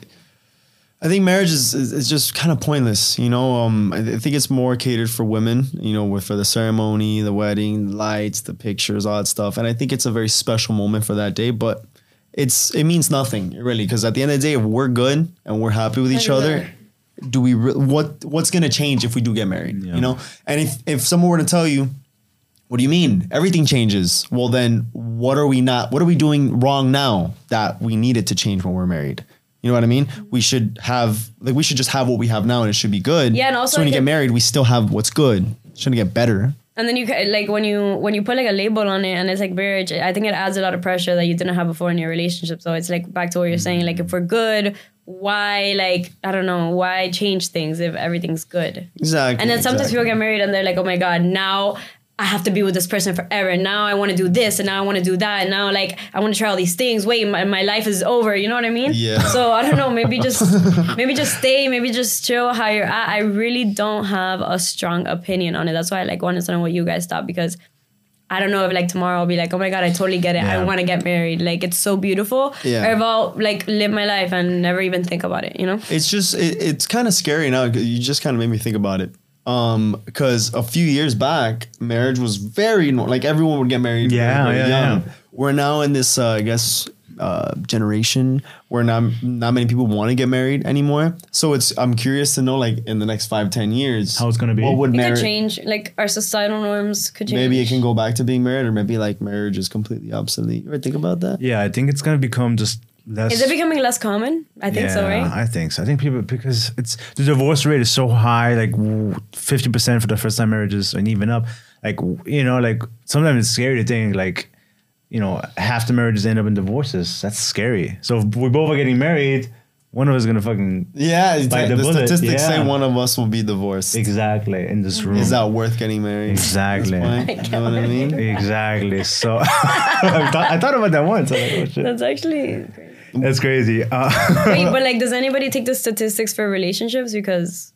I think marriage is, is, is just kind of pointless, you know. Um, I, th- I think it's more catered for women, you know, with for the ceremony, the wedding, the lights, the pictures, all that stuff. And I think it's a very special moment for that day, but it's it means nothing really, because at the end of the day, if we're good and we're happy with each other, do we re- what what's gonna change if we do get married, yeah. you know? And if if someone were to tell you, what do you mean? Everything changes. Well, then what are we not? What are we doing wrong now that we need it to change when we're married? You know what I mean? We should have, like, we should just have what we have now and it should be good. Yeah, and also so when you get married, we still have what's good. It shouldn't get better. And then you, like, when you when you put, like, a label on it and it's, like, marriage, I think it adds a lot of pressure that you didn't have before in your relationship. So it's, like, back to what you're saying. Like, if we're good, why, like, I don't know, why change things if everything's good? Exactly. And then sometimes exactly. people get married and they're like, oh, my God, now I have to be with this person forever. And now I want to do this. And now I want to do that. And now, like, I want to try all these things. Wait, my, my life is over. You know what I mean? Yeah. So I don't know. Maybe just, maybe just stay. Maybe just chill how you're at. I really don't have a strong opinion on it. That's why I like wanted to know what you guys thought, because I don't know if like tomorrow I'll be like, oh my God, I totally get it. Yeah. I want to get married. Like, it's so beautiful. Yeah. Or if I'll like live my life and never even think about it, you know? It's just, it, it's kind of scary now. You just kind of made me think about it. Um, because a few years back, marriage was very normal. Like everyone would get married. Yeah, very, very yeah, young. yeah. We're now in this, uh, I guess, uh, generation where not not many people want to get married anymore. So it's I'm curious to know, like, in the next five, ten years, how it's gonna be. What would it marriage could change? Like our societal norms could change. Maybe it can go back to being married, or maybe like marriage is completely obsolete. You ever think about that? Yeah, I think it's gonna become just That's, is it becoming less common? I think yeah, so, right? I think so. I think people, because it's the divorce rate is so high, like fifty percent for the first time marriages and even up. Like, you know, like sometimes it's scary to think like, you know, half the marriages end up in divorces. That's scary. So if we both are getting married, one of us is going to fucking yeah, bite the, the bullet. Statistics yeah. say one of us will be divorced. Exactly. In this room. Is that worth getting married? Exactly. You know what I mean? Exactly. So I, thought, I thought about that once. Like, oh, shit. That's actually crazy. That's crazy. Uh, Wait, but like, does anybody take the statistics for relationships? Because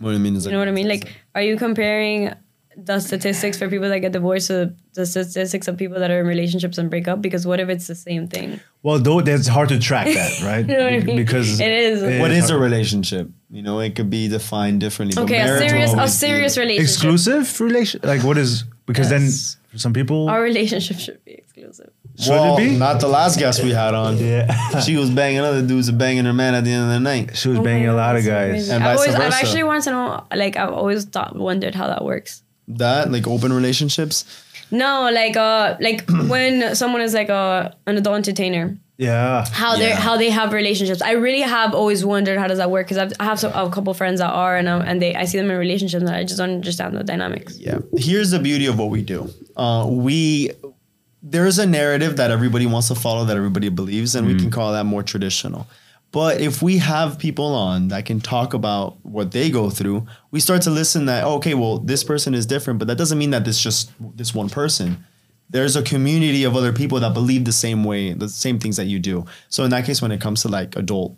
what do you mean? You know what I mean? Like, are you comparing the statistics for people that get divorced to the statistics of people that are in relationships and break up? Because what if it's the same thing? Well, though, it's hard to track that, right? You know what I mean? Because it is. It what is, is a relationship? You know, it could be defined differently. Okay, a serious, a serious relationship. Exclusive relationship? Like, what is? Because yes. then for some people, our relationship should be exclusive. Should well, it be? Not the last guest we had on. Yeah, she was banging other dudes and banging her man at the end of the night. She was oh banging God, a lot of guys. And I've, always, I've actually wanted to know. Like, I've always thought, wondered how that works. That like open relationships? No, like uh, like when someone is like a an adult entertainer. Yeah. How they yeah. how they have relationships? I really have always wondered how does that work, because I've I have so, a couple friends that are and I, and they I see them in relationships and I just don't understand the dynamics. Yeah. Here's the beauty of what we do. Uh, we. There's a narrative that everybody wants to follow, that everybody believes, and mm. we can call that more traditional. But if we have people on that can talk about what they go through, we start to listen that, oh, okay, well, this person is different, but that doesn't mean that this just this one person. There's a community of other people that believe the same way, the same things that you do. So in that case, when it comes to like adult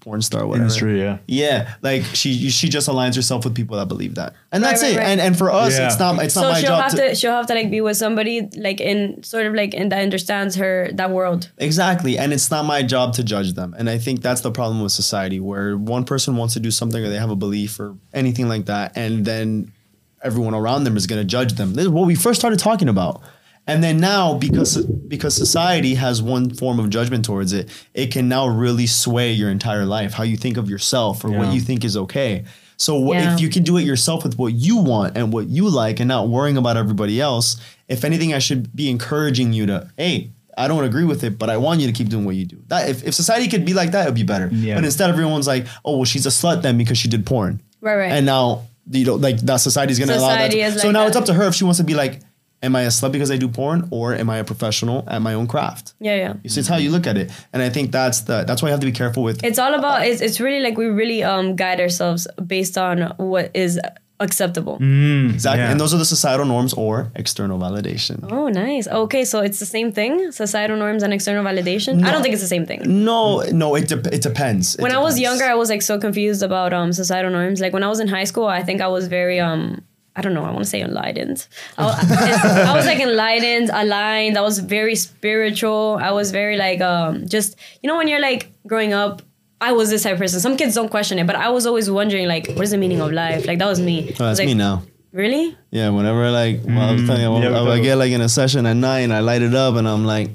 porn star, whatever. Industry, yeah. Yeah. Like she she just aligns herself with people that believe that. And that's right, right, it. Right. And and for us, yeah. it's not it's so not my she'll job. Have to, to, she'll have to like be with somebody like in sort of like in that understands her, that world. Exactly. And it's not my job to judge them. And I think that's the problem with society, where one person wants to do something or they have a belief or anything like that, and then everyone around them is gonna judge them. This is what we first started talking about. And then now, because because society has one form of judgment towards it, it can now really sway your entire life, how you think of yourself or yeah. what you think is okay. So yeah. if you can do it yourself with what you want and what you like and not worrying about everybody else, if anything, I should be encouraging you to, hey, I don't agree with it, but I want you to keep doing what you do. That if, if society could be like that, it would be better. Yeah. But instead, everyone's like, oh, well, she's a slut then because she did porn. Right, right. And now, you know, like that society's going to allow that. To, so like now that. It's up to her if she wants to be like, am I a slut because I do porn, or am I a professional at my own craft? Yeah, yeah. So it's how you look at it. And I think that's the, that's why you have to be careful with. It's all about, it's, it's really like we really um, guide ourselves based on what is acceptable. Mm, exactly. Yeah. And those are the societal norms or external validation. Oh, nice. Okay. So it's the same thing? Societal norms and external validation? No, I don't think it's the same thing. No, no, it, de- it depends. It when depends. I was younger, I was like so confused about um, societal norms. Like when I was in high school, I think I was very... um. I don't know, I want to say enlightened. I, I was like enlightened, aligned. I was very spiritual. I was very like, um, just, you know, when you're like growing up, I was this type of person. Some kids don't question it, but I was always wondering like, what is the meaning of life? Like that was me. Oh, that's like, me now. Really? Yeah, whenever like, well, I was telling you, I, yeah, I, I get like in a session at night, I light it up and I'm like,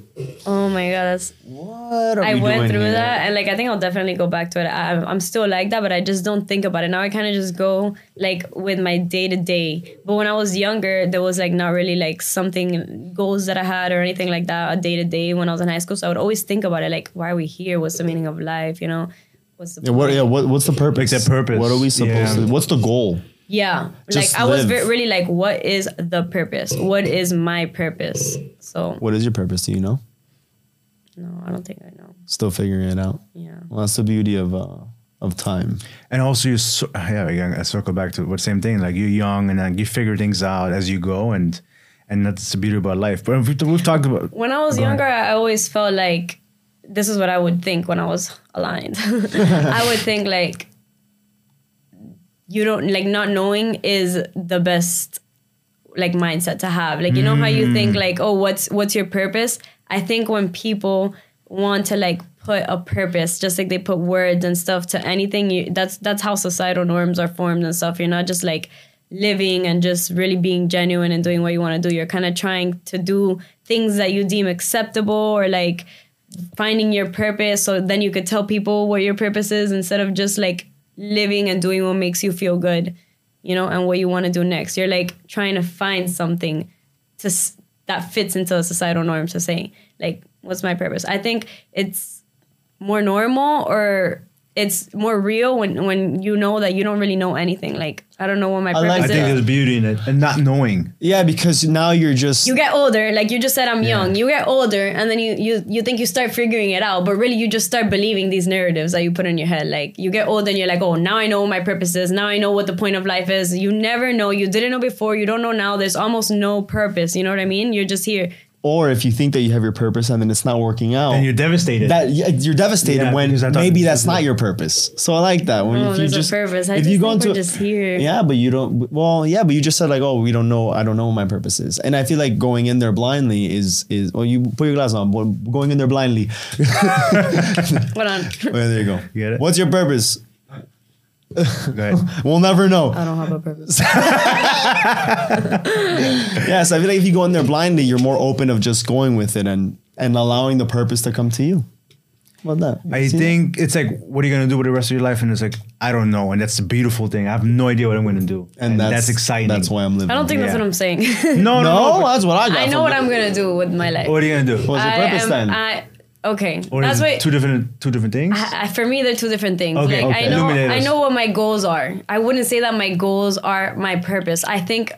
oh my God, that's, what are I we went doing through here? That and like, I think I'll definitely go back to it. I, I'm still like that, but I just don't think about it. Now I kind of just go like with my day to day. But when I was younger, there was like not really like something, goals that I had or anything like that, a day to day when I was in high school. So I would always think about it. Like, why are we here? What's the meaning of life? You know, what's the yeah, what, yeah, what, what's the purpose? Like the purpose. What are we supposed yeah. to, what's the goal? Yeah, just like I live. was very, really like, what is the purpose? What is my purpose? So, what is your purpose? Do you know? No, I don't think I know. Still figuring it out. Yeah, well, that's the beauty of uh, of time. And also, you so, yeah, again, I circle back to what same thing. Like you're young, and like, you figure things out as you go, and and that's the beauty about life. But we've, we've talked about when I was younger, ahead. I always felt like this is what I would think when I was aligned. I would think like. You don't like not knowing is the best like mindset to have. Like, you know how you think like, oh, what's what's your purpose? I think when people want to like put a purpose, just like they put words and stuff to anything, you, that's that's how societal norms are formed and stuff. You're not just like living and just really being genuine and doing what you want to do. You're kind of trying to do things that you deem acceptable or like finding your purpose. So then you could tell people what your purpose is instead of just like living and doing what makes you feel good, you know, and what you want to do next. You're like trying to find something to s- that fits into the societal norms to say, like, what's my purpose? I think it's more normal, or it's more real when, when you know that you don't really know anything. Like, I don't know what my I purpose like is. I think there's beauty in it and not knowing. Yeah, because now you're just... You get older. Like you just said, I'm yeah. young. You get older and then you, you, you think you start figuring it out. But really, you just start believing these narratives that you put in your head. Like you get older and you're like, oh, now I know what my purpose is. Now I know what the point of life is. You never know. You didn't know before. You don't know now. There's almost no purpose. You know what I mean? You're just here. Or if you think that you have your purpose and then it's not working out, and you're devastated. That you're devastated yeah, when maybe that's not your purpose. So I like that. When oh, if you just, a purpose. I if just you go into we're just here. Yeah, but you don't. Well, yeah, but you just said like, oh, we don't know. I don't know what my purpose is. And I feel like going in there blindly is is. Well, you put your glass on. But going in there blindly. What on? Well, there you go. You get it? What's your purpose? Go ahead. We'll never know. I don't have a purpose. Yes, yeah, so I feel like if you go in there blindly, you're more open of just going with it and and allowing the purpose to come to you. Well, that I think that? It's like, what are you gonna do with the rest of your life? And it's like, I don't know. And that's the beautiful thing. I have no idea what I'm gonna do. And, and that's, that's exciting. That's why I'm living. I don't think yeah. that's what I'm saying. No, no, no, no that's what I got. I know what I'm gonna do with my life. What are you gonna do? What's your purpose then? I, Okay, or that's why two different two different things. I, I, for me, they're two different things. Okay, like, okay. I know I know what my goals are. I wouldn't say that my goals are my purpose. I think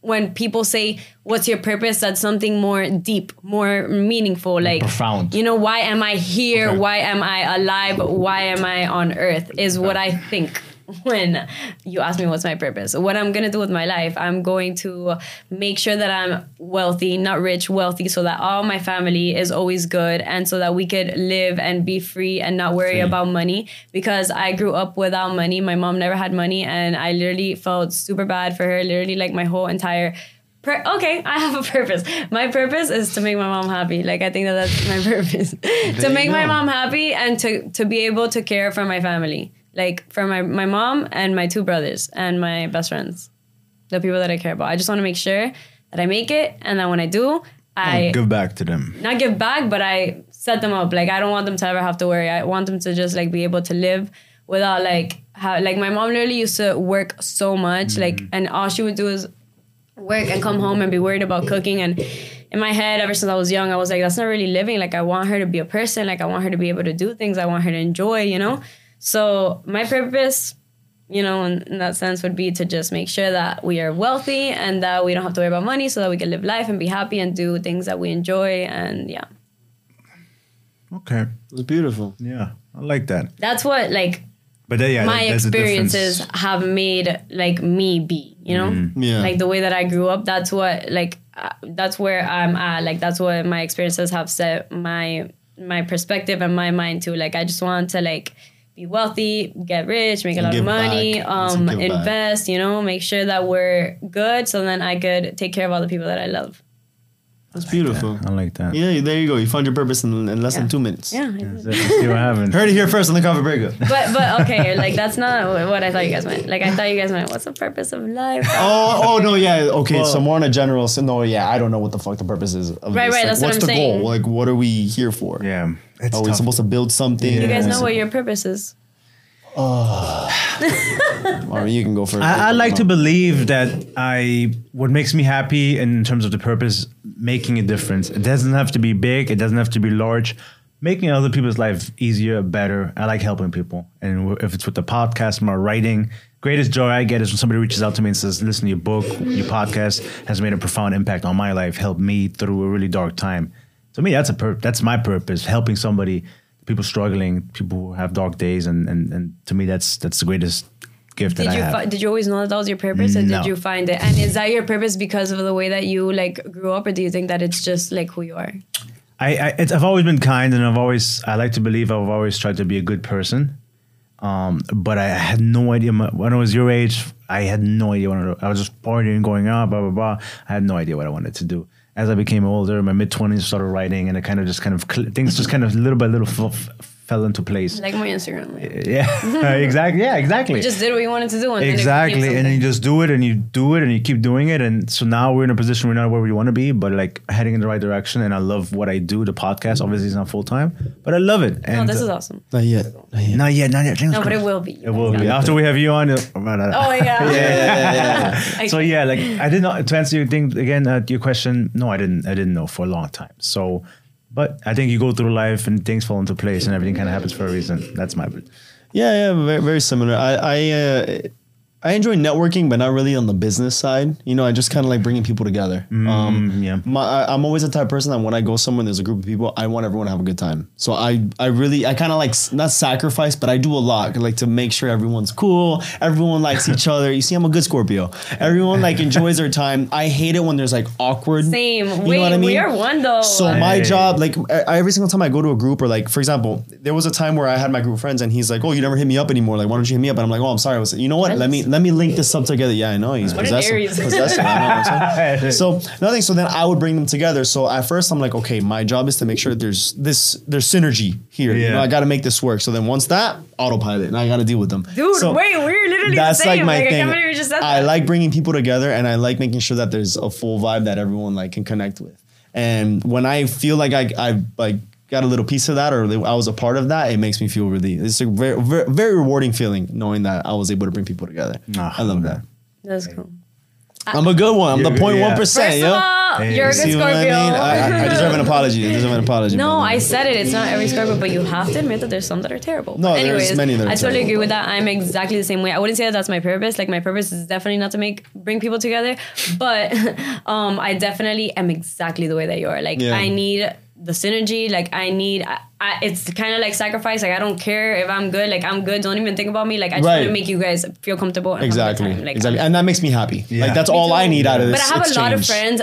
when people say, "What's your purpose?" that's something more deep, more meaningful, like profound. You know, why am I here? Okay. Why am I alive? Why am I on Earth? Is okay. what I think. When you ask me what's my purpose, what I'm going to do with my life, I'm going to make sure that I'm wealthy, not rich, wealthy, so that all my family is always good and so that we could live and be free and not worry free. about money, because I grew up without money. My mom never had money and I literally felt super bad for her, literally like my whole entire okay, I have a purpose. My purpose is to make my mom happy. Like, I think that that's my purpose. To make my mom happy and to, to be able to care for my family. Like, for my, my mom and my two brothers and my best friends. The people that I care about. I just want to make sure that I make it and that when I do, I... I'll give back to them. Not give back, but I set them up. Like, I don't want them to ever have to worry. I want them to just, like, be able to live without, like... How, like, my mom literally used to work so much. Mm-hmm. Like, and all she would do is work and come home and be worried about cooking. And in my head, ever since I was young, I was like, that's not really living. Like, I want her to be a person. Like, I want her to be able to do things. I want her to enjoy, you know? So my purpose, you know, in, in that sense would be to just make sure that we are wealthy and that we don't have to worry about money so that we can live life and be happy and do things that we enjoy. And yeah. Okay. It's beautiful. Yeah. I like that. That's what like but that, yeah, my that, experiences have made like me be, you know, mm, yeah. like the way that I grew up. That's what like uh, that's where I'm at. Like that's what my experiences have set my my perspective and my mind to. Like I just want to like. Be wealthy, get rich, make a lot of money, um, invest, you know, make sure that we're good so then I could take care of all the people that I love. That's beautiful. I like that. Yeah, there you go. You found your purpose in, in less yeah. than two minutes. Yeah. Let's see what happens. Heard it here first on the Coffee Breakup. But, but okay, like that's not what I thought you guys meant. Like I thought you guys meant, what's the purpose of life? oh, oh no, yeah. Okay, well, so more in a general, so no, yeah, I don't know what the fuck the purpose is. Of right, this. right, like, that's what I'm saying. What's the goal? Like what are we here for? Yeah. It's oh, tough. We're supposed to build something. Yeah. You guys know what your purpose is. Oh, Marvin, you can go first. I, I like to believe that I, what makes me happy in terms of the purpose, making a difference. It doesn't have to be big. It doesn't have to be large. Making other people's life easier, better. I like helping people. And if it's with the podcast, my writing, greatest joy I get is when somebody reaches out to me and says, listen, your book, your podcast has made a profound impact on my life, helped me through a really dark time. To me, that's a pur- that's my purpose, helping somebody. People struggling, people who have dark days, and and, and to me, that's that's the greatest gift did that you I have. Fi- did you always know that that was your purpose, or no. did you find it? And is that your purpose because of the way that you like grew up, or do you think that it's just like who you are? I, I it's, I've always been kind, and I've always I like to believe I've always tried to be a good person, um, but I had no idea my, when I was your age. I had no idea what I, I was just partying, going out, blah blah blah. I had no idea what I wanted to do. As I became older, my mid-twenties started writing, and it kind of just kind of, cl- things just kind of little by little f- f- fell into place. Like my Instagram. Right? Yeah, exactly. Yeah, exactly. You just did what you wanted to do. And exactly. Then and then you just do it, and you do it, and you keep doing it. And so now we're in a position we're not where we want to be, but like heading in the right direction. And I love what I do. The podcast, obviously, is not full-time, but I love it. And no, this is awesome. Not yet. Not yet. Not yet. Not yet. No, but it will be. It will be. After we have you on. Oh, my God. Oh, yeah. yeah, yeah, yeah, yeah. So, yeah, like I did not, to answer your thing again, uh, your question, no, I didn't. I didn't know for a long time. So, But I think you go through life and things fall into place and everything kind of happens for a reason. That's my bit. Yeah, yeah, very, very similar. I I, uh, I enjoy networking, but not really on the business side. You know, I just kind of like bringing people together. Mm, um, yeah, my, I, I'm always the type of person that when I go somewhere, there's a group of people, I want everyone to have a good time. So I, I really, I kind of like not sacrifice, but I do a lot like to make sure everyone's cool. Everyone likes each other. You see, I'm a good Scorpio. Everyone like enjoys their time. I hate it when there's like awkward. Same. You Wait, know what I mean? We are one though. So hey. my job, like I, every single time I go to a group or like, for example, there was a time where I had my group of friends and he's like, oh, you never hit me up anymore. Like, why don't you hit me up? And I'm like, oh, I'm sorry. I was, you know what? Friends? Let me, let Let me link this up together. Yeah, I know he's possessed. So nothing. So then I would bring them together. So at first I'm like, okay, my job is to make sure that there's this, there's synergy here. Yeah. You know, I got to make this work. So then once that, autopilot, and I got to deal with them. Dude, so wait, we're literally that's the same. Like my like, thing. I, just I like bringing people together, and I like making sure that there's a full vibe that everyone like can connect with. And when I feel like I, I like. got a little piece of that, or I was a part of that, it makes me feel really, it's a very, very, very rewarding feeling knowing that I was able to bring people together. Oh, I love that. That's cool. I'm a good one. I'm the zero point one percent. Yeah. First of yo. all, hey. You're a good Scorpio. I, mean? I, I deserve an apology. I deserve an apology. No, I said it. It's not every Scorpio, but you have to admit that there's some that are terrible. No, anyways, there's many that are I totally terrible. agree with that. I'm exactly the same way. I wouldn't say that that's my purpose. Like, my purpose is definitely not to make bring people together, but um, I definitely am exactly the way that you are. Like, yeah. I need... the synergy, like I need, I, I, it's kind of like sacrifice. Like I don't care if I'm good, like I'm good. Don't even think about me. Like I just right. want to make you guys feel comfortable. And exactly, like, exactly, and that makes me happy. Yeah. Like that's me all too. I need out of this. But I have exchange. a lot of friends.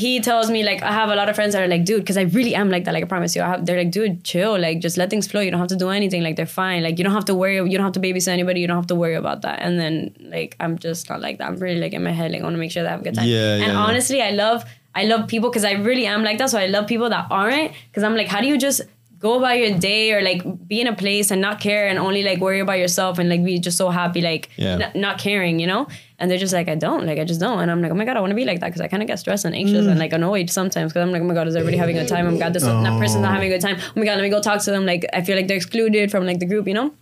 He tells me like I have a lot of friends that are like, dude, because I really am like that. Like I promise you, I have. They're like, dude, chill. Like just let things flow. You don't have to do anything. Like they're fine. Like you don't have to worry. You don't have to babysit anybody. You don't have to worry about that. And then like I'm just not like that. I'm really like in my head. Like I want to make sure that I have a good time. Yeah, and yeah, honestly, yeah. I love. I love people because I really am like that. So I love people that aren't, because I'm like, how do you just go about your day or like be in a place and not care and only like worry about yourself and like be just so happy, like yeah. n- not caring, you know? And they're just like, I don't, like, I just don't. And I'm like, oh my God, I want to be like that because I kind of get stressed and anxious mm. and like annoyed sometimes because I'm like, oh my God, is everybody having a good time? Oh my God, this oh. that person's not having a good time. Oh my God, let me go talk to them. Like, I feel like they're excluded from like the group, you know?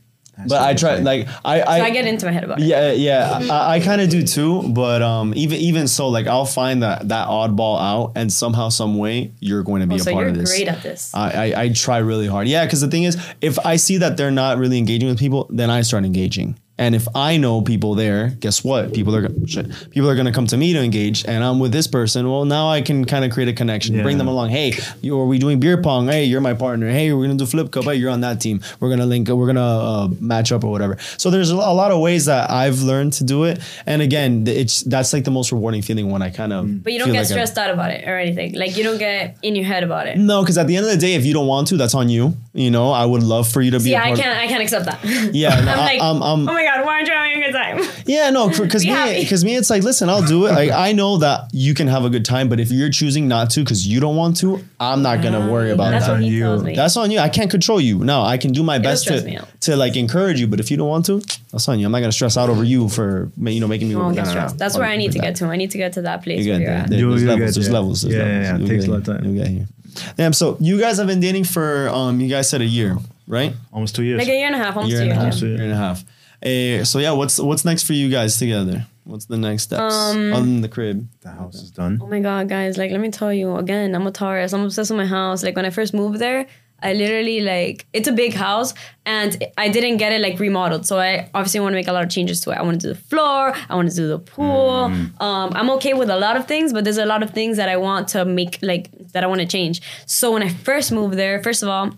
But I try, like, I, I, so I get into my head about it. Yeah, yeah, I, I kind of do too. But um, even even so, like, I'll find that that oddball out, and somehow, some way, you're going to be oh, a so part of this. You're great at this. I, I, I try really hard. Yeah, because the thing is, if I see that they're not really engaging with people, then I start engaging. And if I know people there, guess what? People are gonna, shit, people are going to come to me to engage, and I'm with this person. Well, now I can kind of create a connection, yeah. bring them along. Hey, you, are we doing beer pong? Hey, you're my partner. Hey, we're going to do flip cup. Hey, you're on that team. We're going to link up. We're going to uh, match up or whatever. So there's a lot of ways that I've learned to do it. And again, it's that's like the most rewarding feeling when I kind of But you don't feel get like stressed I, out about it or anything. Like you don't get in your head about it. No, because at the end of the day, if you don't want to, that's on you. You know, I would love for you to be See, a part I can't, of- I can't accept that. Yeah. I'm like, I'm, I'm, oh my God. Why aren't you having a good time? Yeah, no, because Be me, because me, it's like, listen, I'll do it. Like I know that you can have a good time, but if you're choosing not to because you don't want to, I'm not gonna uh, worry about that's that. That's on you. That's on you. I can't control you. No, I can do my best to to like encourage you, but if you don't want to, that's on you. I'm not gonna stress out over you for you know making me. Work. No, no, no, that's where I need to that. get to. I need to get to that place. You where you're at. There, there's, levels, there's levels. There's yeah, levels. Yeah, yeah. It takes a lot of time. You get here. Damn. So you guys have been dating for um. You guys said a year, right? Almost two years. Like a year and a half. Almost year two years. Year and a half. Uh, so yeah, what's what's next for you guys together? What's the next steps um, other than the crib? The house is done. Oh my God, guys! Like, let me tell you again, I'm a Taurus. I'm obsessed with my house. Like when I first moved there, I literally like it's a big house, and I didn't get it like remodeled. So I obviously want to make a lot of changes to it. I want to do the floor. I want to do the pool. Mm. Um, I'm okay with a lot of things, but there's a lot of things that I want to make like that I want to change. So when I first moved there, first of all,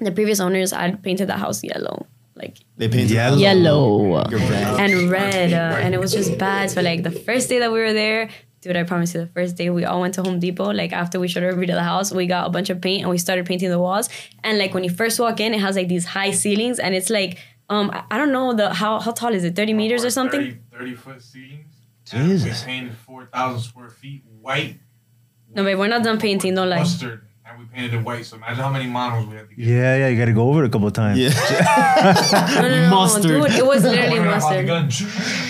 the previous owners I painted the house yellow. Like they painted yellow, yellow. and red, uh, and it was just bad. So like the first day that we were there, dude, I promise you, the first day we all went to Home Depot. Like after we showed everybody the house, we got a bunch of paint and we started painting the walls. And like when you first walk in, it has like these high ceilings, and it's like um I don't know the how how tall is it, thirty meters or something? thirty, thirty foot ceilings. Jesus. And we painted four thousand square feet white. No, babe, we're not done painting. Don't lie. Mustard. And we painted it white, so imagine how many models we had to get. Yeah, yeah, you gotta go over it a couple of times. Yeah. no, no, no, mustard. Dude, it was literally mustard.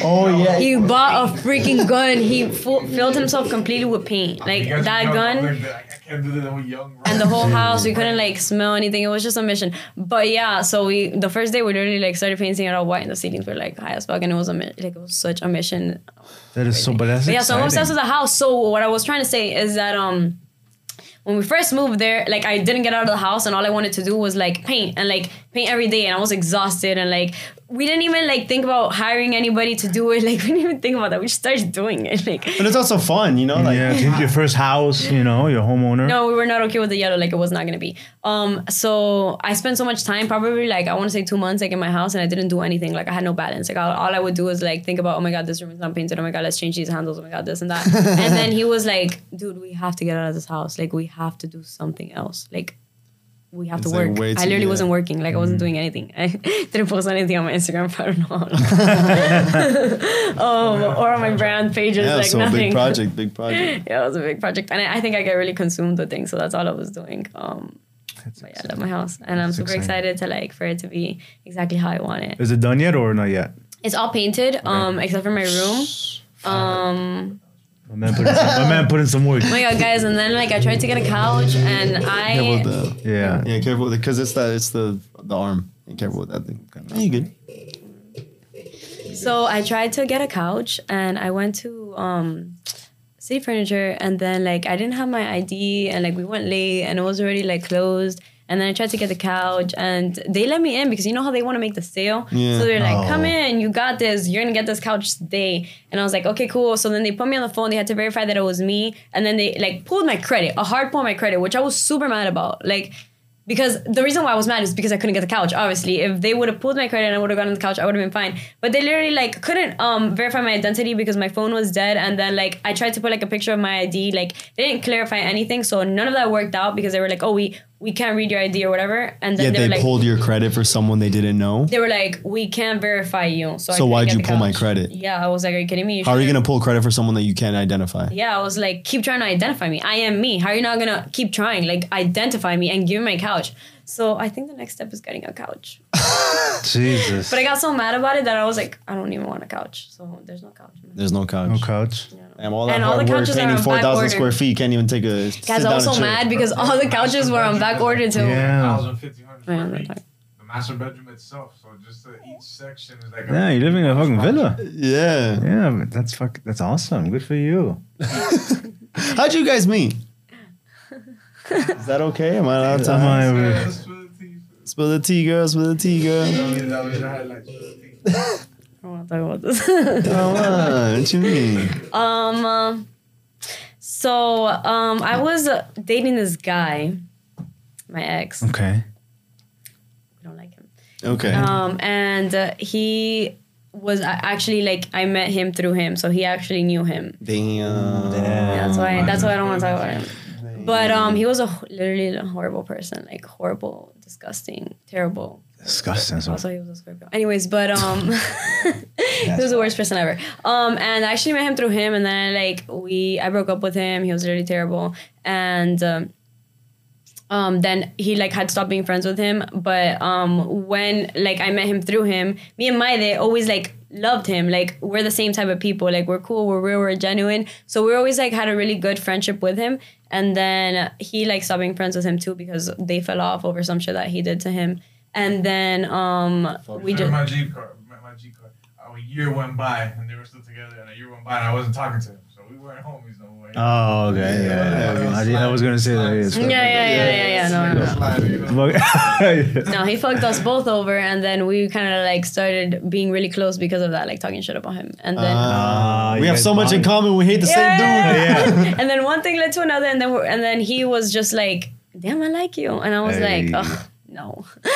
Oh, yeah. He bought a freaking gun. He full, filled himself completely with paint. Like, that gun. I can't do that with young. And the whole house, we couldn't, like, smell anything. It was just a mission. But, yeah, so we, the first day, we literally, like, started painting it all white, and the ceilings were, like, high as fuck, and it was, a, like, it was such a mission. That is so, but that's but, yeah, so I'm obsessed with the house. So what I was trying to say is that, um, when we first moved there, like, I didn't get out of the house, and all I wanted to do was, like, paint, and, like, paint every day, and I was exhausted, and, like, we didn't even, like, think about hiring anybody to do it. Like, we didn't even think about that. We just started doing it. Like, but it's also fun, you know? Like, yeah, yeah. Your first house, you know, your homeowner. No, we were not okay with the yellow. Like, it was not going to be. Um, So I spent so much time, probably, like, I want to say two months, like, in my house, and I didn't do anything. Like, I had no balance. Like, all, all I would do was, like, think about, oh, my God, this room is not painted. Oh, my God, let's change these handles. Oh, my God, this and that. And then he was like, dude, we have to get out of this house. Like, we have to do something else. Like, we have it's to work. Like, I literally yeah. wasn't working. Like, I wasn't doing anything. I didn't post anything on my Instagram. I don't know. um, or on my brand pages. Yeah, like, so nothing. Big project, big project. Yeah, it was a big project. And I, I think I get really consumed with things. So that's all I was doing. Um, but yeah, I love my house. And I'm that's super exciting. excited to, like, for it to be exactly how I want it. Is it done yet or not yet? It's all painted, okay. um, except for my room. Um... My man put in some, my man put in some work. Oh my God, guys! And then, like, I tried to get a couch, and I yeah, the, yeah, yeah, careful with it, because it's that it's the the arm. Be careful with that thing. Kind of. You good? So I tried to get a couch, and I went to um, City Furniture, and then, like, I didn't have my I D, and, like, we went late, and it was already, like, closed. And then I tried to get the couch, and they let me in because you know how they want to make the sale? Yeah. So they're like, oh. come in, you got this. You're going to get this couch today. And I was like, okay, cool. So then they put me on the phone. They had to verify that it was me. And then they, like, pulled my credit, a hard pull on my credit, which I was super mad about. Like, because the reason why I was mad is because I couldn't get the couch, obviously. If they would have pulled my credit and I would have gotten the couch, I would have been fine. But they literally, like, couldn't um, verify my identity because my phone was dead. And then, like, I tried to put, like, a picture of my I D. Like, they didn't clarify anything. So none of that worked out because they were like, oh, we... we can't read your I D or whatever. And then yeah, they, they like, pulled your credit for someone they didn't know. They were like, we can't verify you. So, so I why'd you pull couch. my credit? Yeah, I was like, are you kidding me? You How are you going to pull credit for someone that you can't identify? Yeah, I was like, keep trying to identify me. I am me. How are you not going to keep trying? Like, identify me and give me my couch. So I think the next step is getting a couch. Jesus. But I got so mad about it that I was like, I don't even want a couch. So there's no couch. There's no couch. No couch. Yeah. And all that and hard all the work, painting four thousand square feet, can't even take a sit down. Guys, I was so mad because all the couches were on back order too. Yeah. one thousand fifteen hundred square feet. The master bedroom itself. So just uh, each section is like a... Yeah, you're living in a fucking villa. Yeah. Yeah, but that's, fuck, that's awesome. Good for you. How'd you guys meet? Is that okay? Am I allowed to? Am I? Spill the tea, girl. Spill the tea, girl. I don't want to talk about this. Come on, what you mean? Um. Uh, so, um, I was uh, dating this guy, my ex. Okay. I don't like him. Okay. Um, and uh, he was actually like I met him through him, so he actually knew him. Damn. Damn. Yeah, that's why. That's why I don't want to talk about him. But um, he was a literally a horrible person, like horrible, disgusting, terrible. Disgusting. Also, he was a Scorpio. Anyways, but um, he was the worst person ever. Um, and I actually met him through him, and then like we, I broke up with him. He was really terrible, and um, um, then he like had stopped being friends with him. But um, when like I met him through him, me and Maide always like. Loved him. Like, we're the same type of people. Like, we're cool, we're real, we're genuine. So we always like had a really good friendship with him. And then he like stopped being friends with him too because they fell off over some shit that he did to him. And then um so we just my Jeep car my Jeep car a year went by and they were still together, and a year went by and I wasn't talking to him. So we weren't homies no way. Oh, okay. Yeah. yeah, yeah. I, slide, I was gonna say slide, that. Slide, yeah, yeah, yeah, yeah, yeah. No, no, no. Slide, you know? No, he fucked us both over, and then we kind of like started being really close because of that, like talking shit about him. And then uh, we have so much in common. We hate the yeah. same dude. Yeah. And then one thing led to another, and then we're, and then he was just like, "Damn, I like you," and I was hey. like, "Ugh." No. I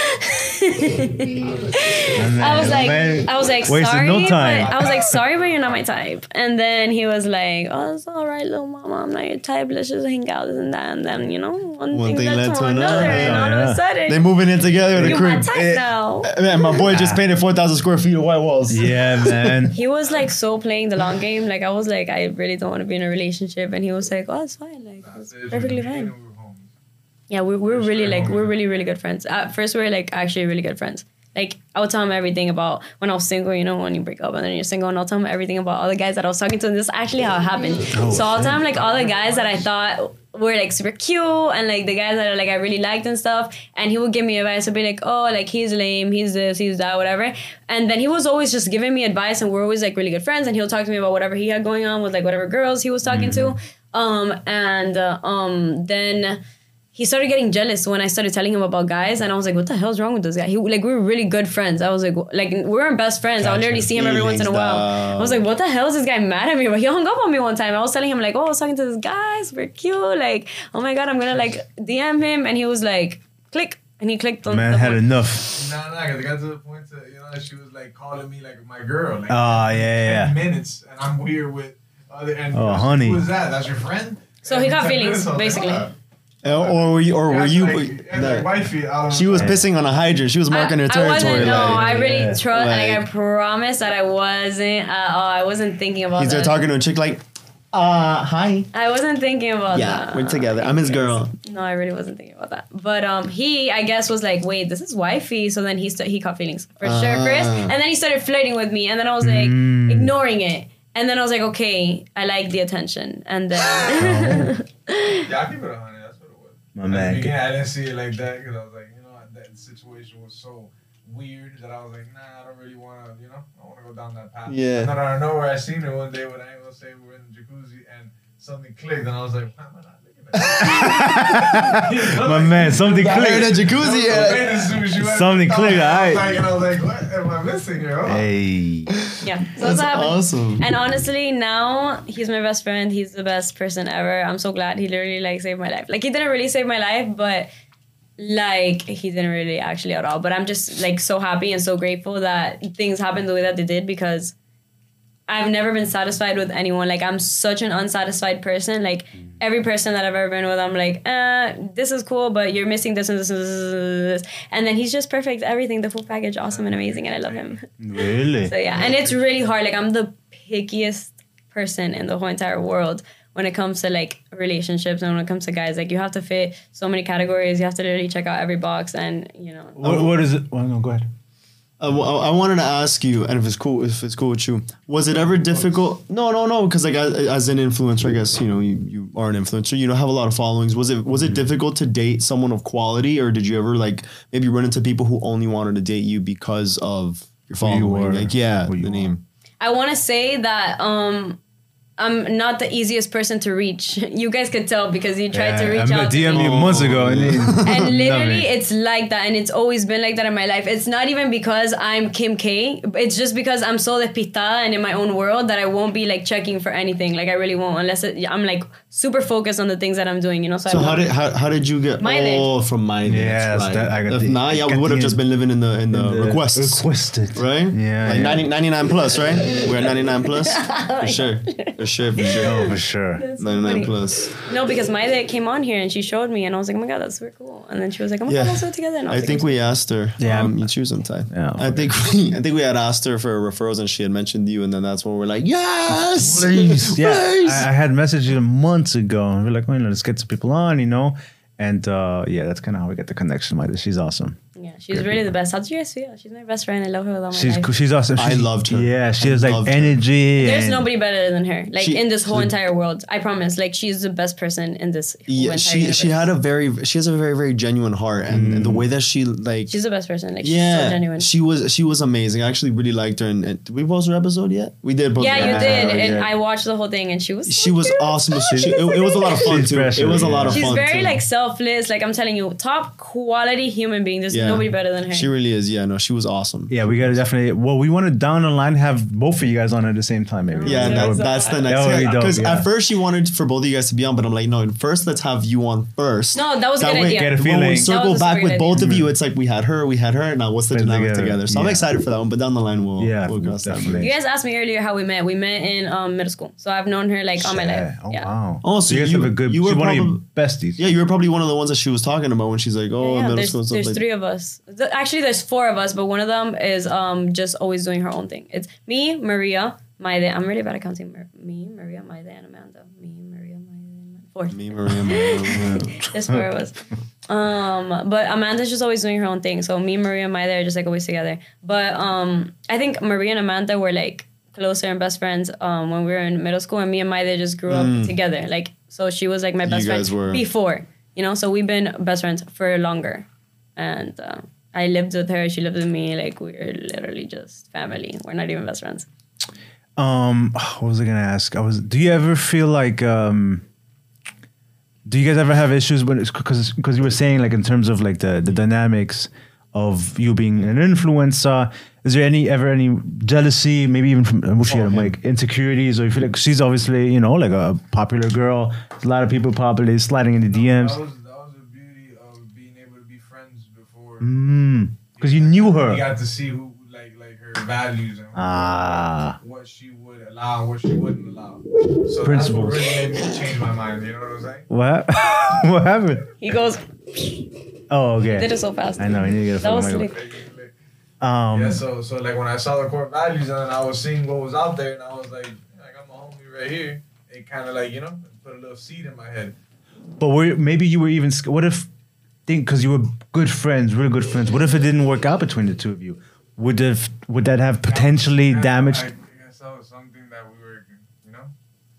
was like, I was like, sorry, no time. But I was like, sorry, but you're not my type. And then he was like, oh, it's all right, little mama, I'm not your type. Let's just hang out this and that. And then, you know, one, one thing led to another. And all of a sudden, they're moving in together in the crib. You're my type now. Man, my boy just painted four thousand square feet of white walls. Yeah, man. He was like so playing the long game. Like I was like, I really don't want to be in a relationship. And he was like, oh, it's fine. Like it's perfectly fine. Yeah, we're, we're really like, we're really, really good friends. At first, we were like actually really good friends. Like, I would tell him everything about when I was single, you know, when you break up and then you're single, and I'll tell him everything about all the guys that I was talking to. And this is actually how it happened. Oh, so I'll tell him like all the guys that I thought were like super cute and like the guys that are like I really liked and stuff. And he would give me advice. He'd be like, oh, like he's lame, he's this, he's that, whatever. And then he was always just giving me advice, and we're always like really good friends. And he'll talk to me about whatever he had going on with like whatever girls he was talking mm-hmm. to. Um, and uh, um, then he started getting jealous when I started telling him about guys. And I was like, what the hell's wrong with this guy? He, like, we were really good friends. I was like, like we weren't best friends. Gotcha. I'll literally see him every once in a while. Though. I was like, what the hell is this guy mad at me? But he hung up on me one time. I was telling him like, oh, I was talking to this guy. Super cute. Like, oh my God, I'm going to like D M him. And he was like, click. And he clicked on Man the had point. enough. No, no, because it got to the point that, you know, she was like calling me like my girl. Like, oh, like, yeah, yeah. minutes. And I'm weird with other. And oh, honey. Who is that? That's your friend? So and he got feelings, basically. Like, oh. Or were you? Or were you like, like, wifey, um, she was yeah. pissing on a hydrant. She was marking I, her territory. I wasn't, no, like, I really yeah. trust. Like, like, I promise that I wasn't. Uh, oh, I wasn't thinking about that. He's there talking to a chick like, uh, hi. I wasn't thinking about yeah, that. Yeah, we're together. I'm his girl. No, I really wasn't thinking about that. But um, he, I guess, was like, wait, this is wifey. So then he st- he caught feelings for uh. sure, Chris. And then he started flirting with me, and then I was like mm. ignoring it. And then I was like, okay, I like the attention. And then oh. yeah, I keep it a hundred. That's what it was. My man. Yeah, I didn't see it like that because I was like, you know, that situation was so weird that I was like, nah, I don't really want to, you know, I want to go down that path. Yeah. And then I don't know where I seen her one day, when I ain't gonna say we were in the jacuzzi and something clicked, and I was like, why am I not looking at that? You know, my like, man, something clicked. In the jacuzzi, yeah. Something clicked, alright. Like, and I was like, what am I missing here? Huh? Hey. Yeah, so that's, that's awesome. And honestly, now he's my best friend. He's the best person ever. I'm so glad he literally like saved my life. Like he didn't really save my life, but like he didn't really actually at all. But I'm just like so happy and so grateful that things happened the way that they did, because I've never been satisfied with anyone. Like I'm such an unsatisfied person. Like every person that I've ever been with, I'm like, uh, this is cool, but you're missing this and this and this and this. And then he's just perfect. Everything, the full package, awesome and amazing. And I love him. Really? So yeah. And it's really hard. Like I'm the pickiest person in the whole entire world when it comes to like relationships and when it comes to guys. Like you have to fit so many categories. You have to literally check out every box and, you know. What, what is it? Well, no, go ahead. Uh, well, I wanted to ask you, and if it's cool, if it's cool with you, was it ever difficult? No, no, no, because like as, as an influencer, I guess you know you, you are an influencer. You don't have a lot of followings. Was it was it difficult to date someone of quality, or did you ever like maybe run into people who only wanted to date you because of your following? You are, like yeah, the name. Are. I want to say that um, I'm not the easiest person to reach. You guys could tell because you tried yeah, to reach I'm out. I D M'd you months ago, and, and literally it's like that, and it's always been like that in my life. It's not even because I'm Kim K. It's just because I'm so despisada and in my own world that I won't be like checking for anything. Like I really won't, unless it, I'm like super focused on the things that I'm doing. You know. So, so I how did how, how did you get mileage? Oh, from mileage. Yes, right. that, I got if the, not, y'all would have just been living in the in the, in the requests, requested, right? Yeah, like yeah. ninety, ninety-nine plus, right? We're at ninety-nine plus for sure. For sure, for sure. No, for sure. ninety-nine plus. No, because Maya came on here and she showed me, and I was like, oh my God, that's super cool. And then she was like, oh my yeah. God, let's do it together. And I, I like, think we asked her. Yeah, um, you choose on time. Yeah, I think we, I think we had asked her for referrals, and she had mentioned you, and then that's when we're like, yes, please, yeah. please. I, I had messaged you months ago, and we we're like, well, let's get some people on, you know. And uh, yeah, that's kind of how we get the connection. Like, she's awesome. Yeah, she's Great really people. the best. How do you guys feel? She's my best friend. I love her with all my she's, life. She's awesome. She's, I loved her. Yeah, she I has like energy. Her. There's nobody better than her. Like she, in this whole entire world, I promise. Like she's the best person in this. Whole yeah, entire she universe. she had a very she has a very very genuine heart, and, mm. and the way that she like she's the best person. Like yeah, she's so genuine. She was she was amazing. I actually really liked her. And, and did we post her episode yet? We did. Post yeah, her. you did. And yeah. I watched the whole thing, and she was so she was cute. awesome. She, she, it, it was a lot of fun too. It was a lot of fun. She's very like self. Like I'm telling you, top quality human being. There's yeah. nobody better than her. She really is. Yeah, no, she was awesome. Yeah, we gotta definitely. Well, we want to down the line have both of you guys on at the same time, maybe. Yeah, yeah that, that's the next. That thing. Because yeah. at first she wanted for both of you guys to be on, but I'm like, no. First, let's have you on first. No, that was that a good way, idea. Get a feeling. When we circle back with idea. both of you, it's like we had her, we had her, and now what's the Been dynamic together? together. So yeah. I'm excited for that one. But down the line, we'll yeah, we'll cross that. You guys asked me earlier how we met. We met in um, middle school, so I've known her like all my life. Oh wow. Oh, so you guys have a good. You were one of your besties. Yeah, you were probably one of the ones that she was talking about when she's like, oh, yeah, yeah. middle school. There's like three of us. The, actually, there's four of us, but one of them is um just always doing her own thing. It's me, Maria, Maida. I'm really bad at counting. Mar- me, Maria, Maida, and Amanda. Me, Maria, Maida. Four. Me, Maria, Maida. There's four of us. Um, but Amanda's just always doing her own thing. So me, Maria, and Maida are just like always together. But um, I think Maria and Amanda were like closer and best friends um when we were in middle school, and me and Maida just grew mm. up together. Like so, she was like my best friend were- before. You know, so we've been best friends for longer. And uh, I lived with her. She lived with me. Like, we're literally just family. We're not even best friends. Um, what was I going to ask? I was. Do you ever feel like um, Do you guys ever have issues when it's because because you were saying like in terms of like the, the dynamics of you being an influencer? Is there any ever any jealousy, maybe even from oh, him, like insecurities, or you feel like she's obviously, you know, like a popular girl, a lot of people popularly sliding in the D Ms? That was, that was the beauty of being able to be friends before, because mm, you, you knew her. You got to see who like like her values and ah. what she would allow and what she wouldn't allow. So principles. That's what really made me change my mind. You know what I'm saying? What? What happened? He goes. Oh, okay. He did it so fast. I know. He needed to get a phone. Um, yeah, so so like when I saw the core values and I was seeing what was out there and I was like, like I'm a homie right here. It kind of like, you know, put a little seed in my head. But were you, maybe you were even what if think because you were good friends, really good friends. What if it didn't work out between the two of you? Would have would that have potentially yeah, damaged? I, I guess that was something that we were, you know,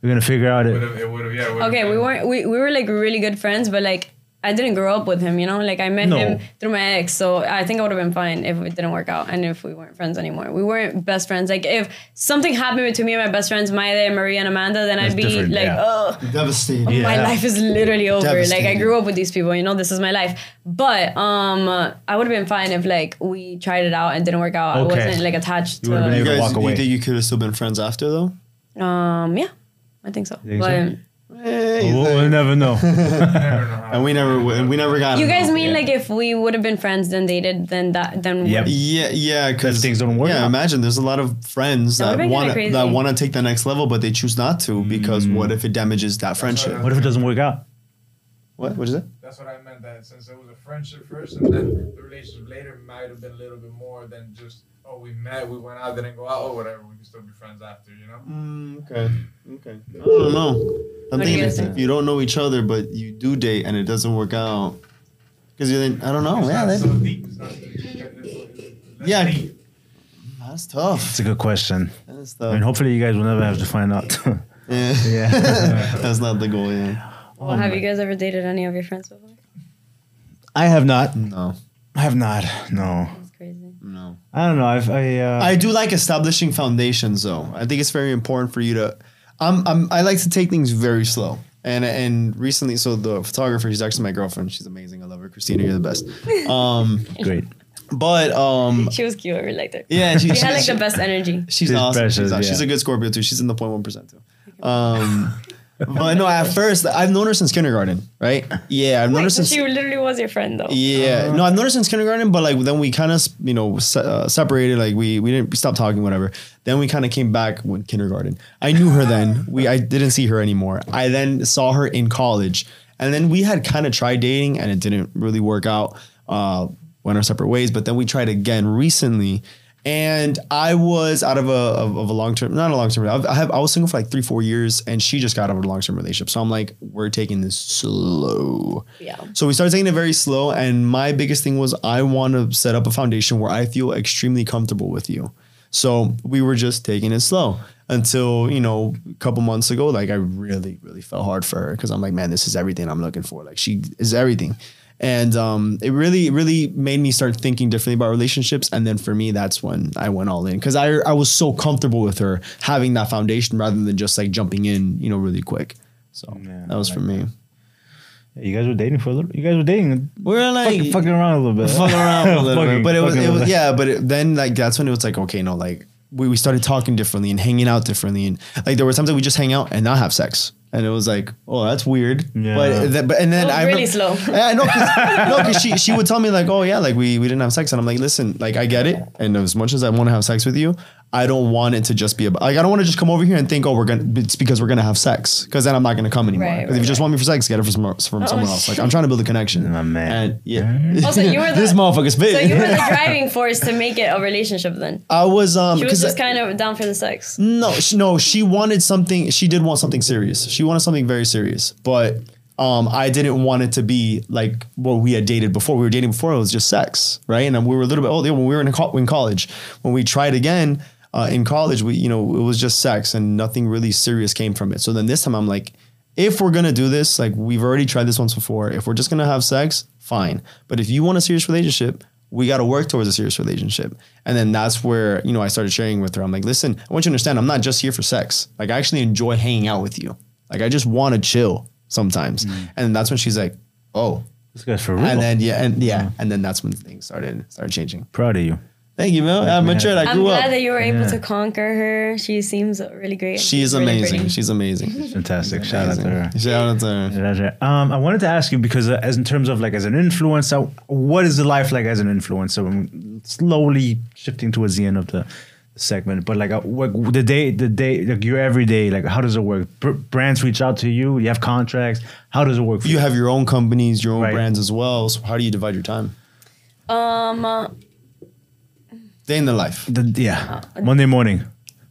we're gonna figure out it. It would have, yeah. Okay, we weren't we we were like really good friends, but like. I didn't grow up with him, you know? Like, I met no. him through my ex, so I think I would have been fine if it didn't work out and if we weren't friends anymore. We weren't best friends. Like, if something happened between me and my best friends, Maya, Maria, and Amanda, then That's I'd be like, yeah. oh, devastated. Yeah. My life is literally over. Like, I grew up with these people, you know? This is my life. But um, I would have been fine if, like, we tried it out and didn't work out. Okay. I wasn't, like, attached you to... Been you guys, walk away. You think you could have still been friends after, though? Um, yeah, I think so. Think but... So? Hey, we'll, we'll never know. And we never and we never got. You guys mean yeah. like if we would have been friends then dated then that then yep. yeah yeah because things don't work. Yeah, out. Imagine there's a lot of friends that, that want that want to take the next level but they choose not to because mm. what if it damages that That's friendship? What, what if it doesn't work out? What what is it? That's what I meant. That since it was a friendship first and then the relationship later might have been a little bit more than just oh we met we went out didn't go out or whatever we can still be friends after you know. Mm, okay okay. I don't know. I'm what thinking do you, if you don't know each other, but you do date and it doesn't work out. Because you think, I don't know. It's yeah, that's so deep. It's not deep. Yeah. Deep. That's tough. That's a good question. That is tough. I mean, hopefully you guys will never have to find out. yeah. yeah. That's not the goal, yeah. Well, oh, have my. you guys ever dated any of your friends before? I have not. No. I have not. No. No. I don't know. I've, I, uh, I do like establishing foundations, though. I think it's very important for you to... I'm, I'm, I like to take things very slow. And and recently, so the photographer, she's actually my girlfriend. She's amazing. I love her. Christina, you're the best. Um, Great. But... Um, she was cute. I really liked her. Yeah. She, she, she had like she, the best energy. She's, she's awesome. Precious, she's, awesome. Yeah. She's a good Scorpio too. She's in the zero point one percent too. Um, but no, at first, I've known her since kindergarten, right? Yeah. I've known Wait, her since... She literally was your friend though. Yeah. Uh-huh. No, I've known her since kindergarten, but like then we kind of, you know, se- uh, separated. Like we, we didn't we stopped talking, whatever. Then we kind of came back when kindergarten. I knew her then. We I didn't see her anymore. I then saw her in college. And then we had kind of tried dating and it didn't really work out. Uh, went our separate ways. But then we tried again recently. And I was out of a of, of a long-term, not a long-term, I have I was single for like three, four years and she just got out of a long-term relationship. So I'm like, we're taking this slow. Yeah. So we started taking it very slow. And my biggest thing was I want to set up a foundation where I feel extremely comfortable with you. So we were just taking it slow until, you know, a couple months ago, like I really, really fell hard for her because I'm like, man, this is everything I'm looking for. Like she is everything. And um, it really, really made me start thinking differently about relationships. And then for me, that's when I went all in because I, I was so comfortable with her having that foundation rather than just like jumping in, you know, really quick. So yeah, that was like for me. That. You guys were dating for a little. You guys were dating. We were like fucking, fucking around a little bit. Fucking around a little fucking, bit. But it was, it was yeah. But it, then like that's when it was like okay, no, like we we started talking differently and hanging out differently, and like there were times that we just hang out and not have sex. And it was like, oh, that's weird. Yeah. But, th- but and then I really remember, slow. I know, no, because she she would tell me like, oh yeah, like we we didn't have sex, and I'm like, listen, like I get it, and as much as I want to have sex with you, I don't want it to just be about like I don't want to just come over here and think, oh, we're gonna it's because we're gonna have sex, because then I'm not gonna come anymore. Right, right, if you right. just want me for sex, get it from from someone oh, else. Like I'm trying to build a connection. My man, and yeah. Also, you were the, this motherfucker's big. So you were the driving force to make it a relationship. Then I was. Um, she was just I, kind of down for the sex. No, she, no, she wanted something. She did want something serious. She wanted something very serious, but um, I didn't want it to be like what we had dated before. We were dating before; it was just sex, right? And then we were a little bit old when we were in, co- in college. When we tried again. Uh, in college, we, you know, it was just sex and nothing really serious came from it. So then this time I'm like, if we're going to do this, like we've already tried this once before. If we're just going to have sex, fine. But if you want a serious relationship, we got to work towards a serious relationship. And then that's where, you know, I started sharing with her. I'm like, listen, I want you to understand, I'm not just here for sex. Like I actually enjoy hanging out with you. Like I just want to chill. sometimes. Mm-hmm. And that's when she's like, oh, this guy's for real. And then, yeah. And yeah. yeah. And then that's when things started, started changing. Proud of you. Thank you, Mel. Like, I'm matured. I grew up. I'm glad up. that you were able yeah. to conquer her. She seems really great. She's really amazing. Pretty. She's amazing. Fantastic. She's amazing. Shout out to her. Shout out to her. Shout out to her. Um, I wanted to ask you because, uh, as in terms of like as an influencer, what is the life like as an influencer? I'm slowly shifting towards the end of the segment, but like uh, the day, the day, like your everyday, like how does it work? B- brands reach out to you. You have contracts. How does it work? For you, you have your own companies, your own right. brands as well. So how do you divide your time? Um. Uh, Day in the life. The, yeah. Uh, Monday morning.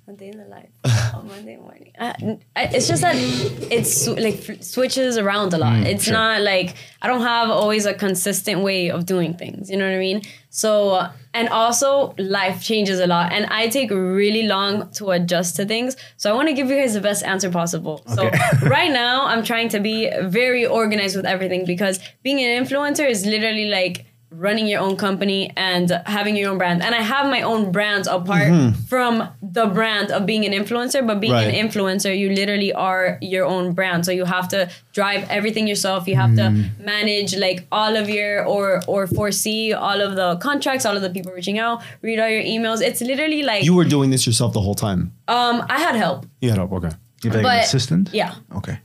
A day in the life. Oh, Monday morning. I, I, it's just that it's like f- switches around a lot. Mm, it's sure. not like, I don't have always a consistent way of doing things. You know what I mean? So, uh, and also life changes a lot. And I take really long to adjust to things. So I want to give you guys the best answer possible. Okay. So right now I'm trying to be very organized with everything because being an influencer is literally like running your own company and having your own brand. And I have my own brands apart mm-hmm. from the brand of being an influencer, but being right. an influencer, you literally are your own brand. So you have to drive everything yourself. You have mm. to manage like all of your or or foresee all of the contracts, all of the people reaching out, read all your emails. It's literally like... You were doing this yourself the whole time? Um, I had help. You had help, okay. You had like but, an assistant? Yeah. Okay.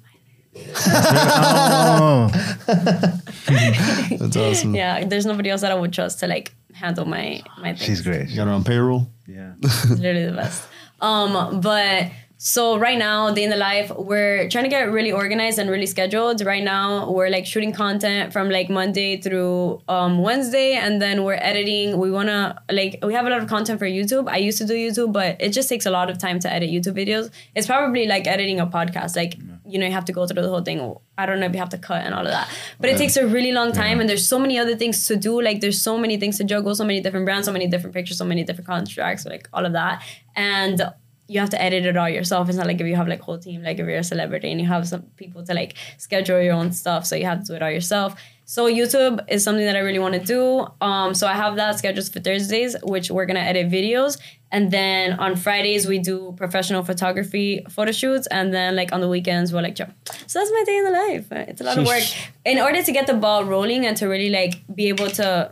Oh. That's awesome. Yeah, there's nobody else that I would trust to like handle my my things. She's great. You got her on payroll. Yeah, she's literally the best. Um, but so right now, day in the life, we're trying to get really organized and really scheduled. Right now, we're like shooting content from like Monday through um Wednesday, and then we're editing. We wanna like we have a lot of content for YouTube. I used to do YouTube, but it just takes a lot of time to edit YouTube videos. It's probably like editing a podcast, like. No. You know, you have to go through the whole thing. I don't know if you have to cut and all of that. But right. it takes a really long time. Yeah. And there's so many other things to do. Like, there's so many things to juggle. So many different brands. So many different pictures. So many different contracts. Like, all of that. And you have to edit it all yourself. It's not like if you have, like, a whole team. Like, if you're a celebrity and you have some people to, like, schedule your own stuff. So you have to do it all yourself. So YouTube is something that I really want to do. Um, so I have that scheduled for Thursdays, which we're going to edit videos. And then on Fridays, we do professional photography photo shoots. And then like on the weekends, we're like, chill. So that's my day in the life. It's a lot of work. In order to get the ball rolling and to really like be able to,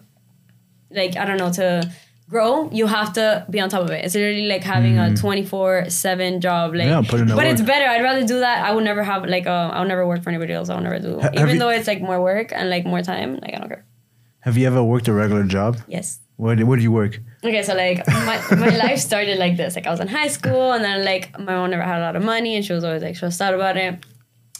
like, I don't know, to grow, you have to be on top of it. It's literally like having mm. a twenty-four seven job. Like, yeah, but work. It's better. I'd rather do that. I would never have like, a, I would never work for anybody else. I would never do. Have Even you, though it's like more work and like more time, like I don't care. Have you ever worked a regular job? Yes. Where do, where do you work? Okay, so like my, my life started like this. Like I was in high school and then like my mom never had a lot of money and she was always like stressed out about it.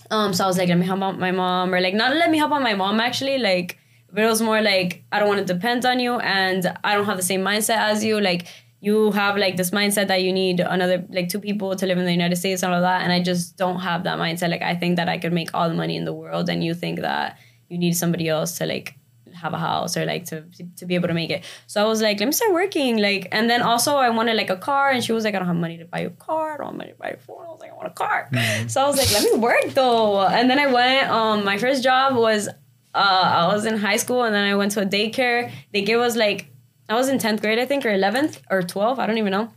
Um, so I was like, let me help out my mom or like not let me help out my mom actually. Like, but it was more like, I don't want to depend on you and I don't have the same mindset as you. Like you have like this mindset that you need another, like two people to live in the United States and all of that. And I just don't have that mindset. Like I think that I could make all the money in the world and you think that you need somebody else to like have a house or like to to be able to make it. So I was like, let me start working. Like, and then also I wanted like a car and she was like, I don't have money to buy you a car. I don't have money to buy you a phone. I was like, I want a car. Mm-hmm. So I was like, let me work though. And then I went, um, my first job was, uh, I was in high school and then I went to a daycare. They gave us like, I was in tenth grade, I think, or eleventh or twelfth. I don't even know.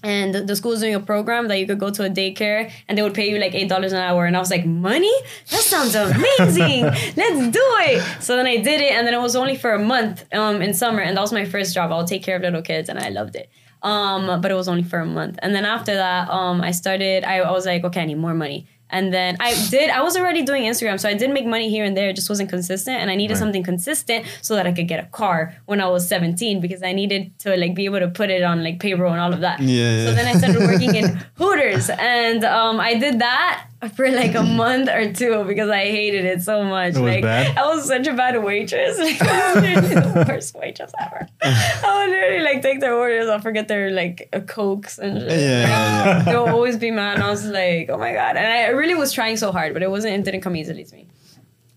And the school was doing a program that you could go to a daycare and they would pay you like eight dollars an hour. And I was like, money? That sounds amazing. Let's do it. So then I did it. And then it was only for a month um, in summer. And that was my first job. I'll take care of little kids. And I loved it. Um, but it was only for a month. And then after that, um, I started, I, I was like, okay, I need more money. And then I did, I was already doing Instagram. So I did make money here and there. It just wasn't consistent. And I needed right. something consistent so that I could get a car when I was seventeen, because I needed to like be able to put it on like payroll and all of that. Yeah. So then I started working in Hooters and um, I did that for like a month or two because I hated it so much. It was like bad. I was such a bad waitress. Like, I was literally the worst waitress ever. I would literally like take their orders. I'll forget their like uh, Cokes and shit. Yeah, yeah, yeah. They'll always be mad. And I was like, oh my God. And I really was trying so hard, but it wasn't, it didn't come easily to me.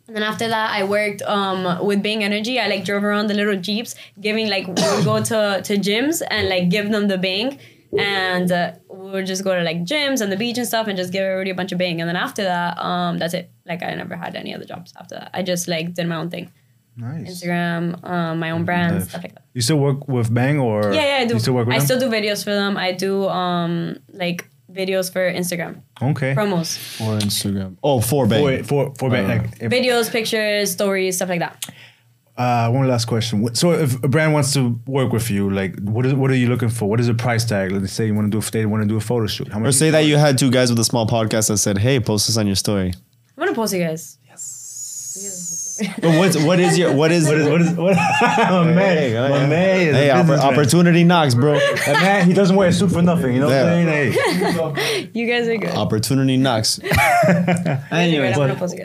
And then after that, I worked um, with Bang Energy. I like drove around the little Jeeps giving like, we would go to, to gyms and like give them the Bang. And uh, we would just go to like gyms and the beach and stuff and just give everybody a bunch of Bang. And then after that, um, that's it. Like I never had any other jobs after that. I just like did my own thing. Nice. Instagram, um, my own brands, stuff like that. You still work with Bang or? Yeah, yeah, I do. You still work with I them? Still do videos for them. I do um, like videos for Instagram. Okay. Promos. For Instagram. Oh, for Bang. For, for, for Bang. Uh, like, if, videos, pictures, stories, stuff like that. Uh, one last question. So if a brand wants to work with you, like what is what are you looking for? What is the price tag? Let's say you want to do a, they want to do a photo shoot. How much or say you that you had two guys with a small podcast that said, hey, post this on your story. I'm gonna post you guys. Yes. yes. But what's what is your what is what is what is what oh, man, hey, oh, yeah. my man is hey, opp opportunity knocks, bro. That man, he doesn't wear a suit for nothing, you know yeah. what I'm saying? Hey. You guys are good. Opportunity knocks. Anyway,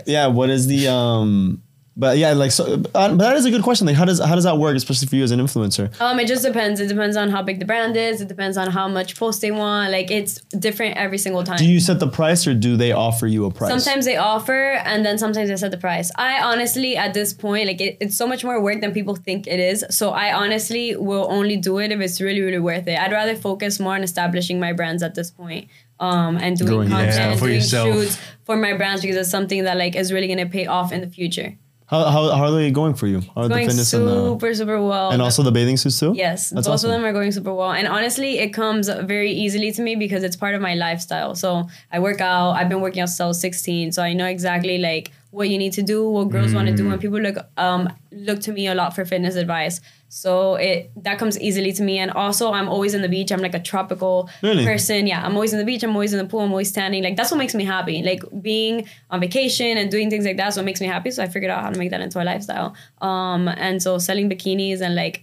yeah, what is the um But yeah, like, so, uh, but that is a good question. Like, how does how does that work, especially for you as an influencer? Um, it just depends. It depends on how big the brand is. It depends on how much posts they want. Like, it's different every single time. Do you set the price or do they offer you a price? Sometimes they offer and then sometimes they set the price. I honestly, at this point, like, it, it's so much more work than people think it is. So I honestly will only do it if it's really, really worth it. I'd rather focus more on establishing my brands at this point. Um, and doing Going, content, yeah, for doing yourself. shoots for my brands because it's something that, like, is really going to pay off in the future. How, how, how are they going for you? How are going the fitness super, and, uh, super well. And also the bathing suits too? Yes, That's both awesome. of them are going super well. And honestly, it comes very easily to me because it's part of my lifestyle. So I work out. I've been working out since I was sixteen. So I know exactly like what you need to do, what girls mm. want to do. And people look um look to me a lot for fitness advice. So it that comes easily to me. And also I'm always in the beach. I'm like a tropical really? person. Yeah, I'm always in the beach. I'm always in the pool. I'm always standing. Like that's what makes me happy. Like being on vacation and doing things like that is what makes me happy. So I figured out how to make that into a lifestyle. Um, and so selling bikinis and like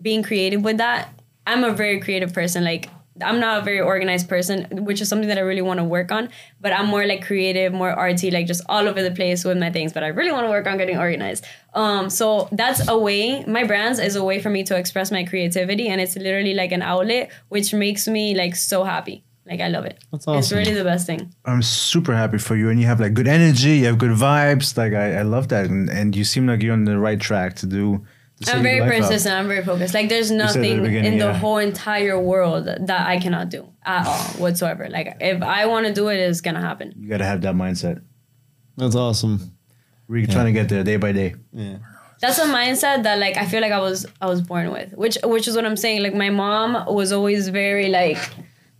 being creative with that. I'm a very creative person. Like I'm not a very organized person, which is something that I really want to work on, but I'm more like creative, more arty, like just all over the place with my things, but I really want to work on getting organized. Um, so that's a way, my brands is a way for me to express my creativity and it's literally like an outlet, which makes me like so happy. Like I love it. That's awesome. It's really the best thing. I'm super happy for you, and you have like good energy, you have good vibes. Like I, I love that, and, and you seem like you're on the right track to do. I'm very persistent. Up. I'm very focused. Like there's nothing the in the yeah. whole entire world that I cannot do at all whatsoever. Like if I want to do it, it's going to happen. You got to have that mindset. That's awesome. We're yeah. trying to get there day by day. Yeah. That's a mindset that like, I feel like I was, I was born with, which, which is what I'm saying. Like my mom was always very like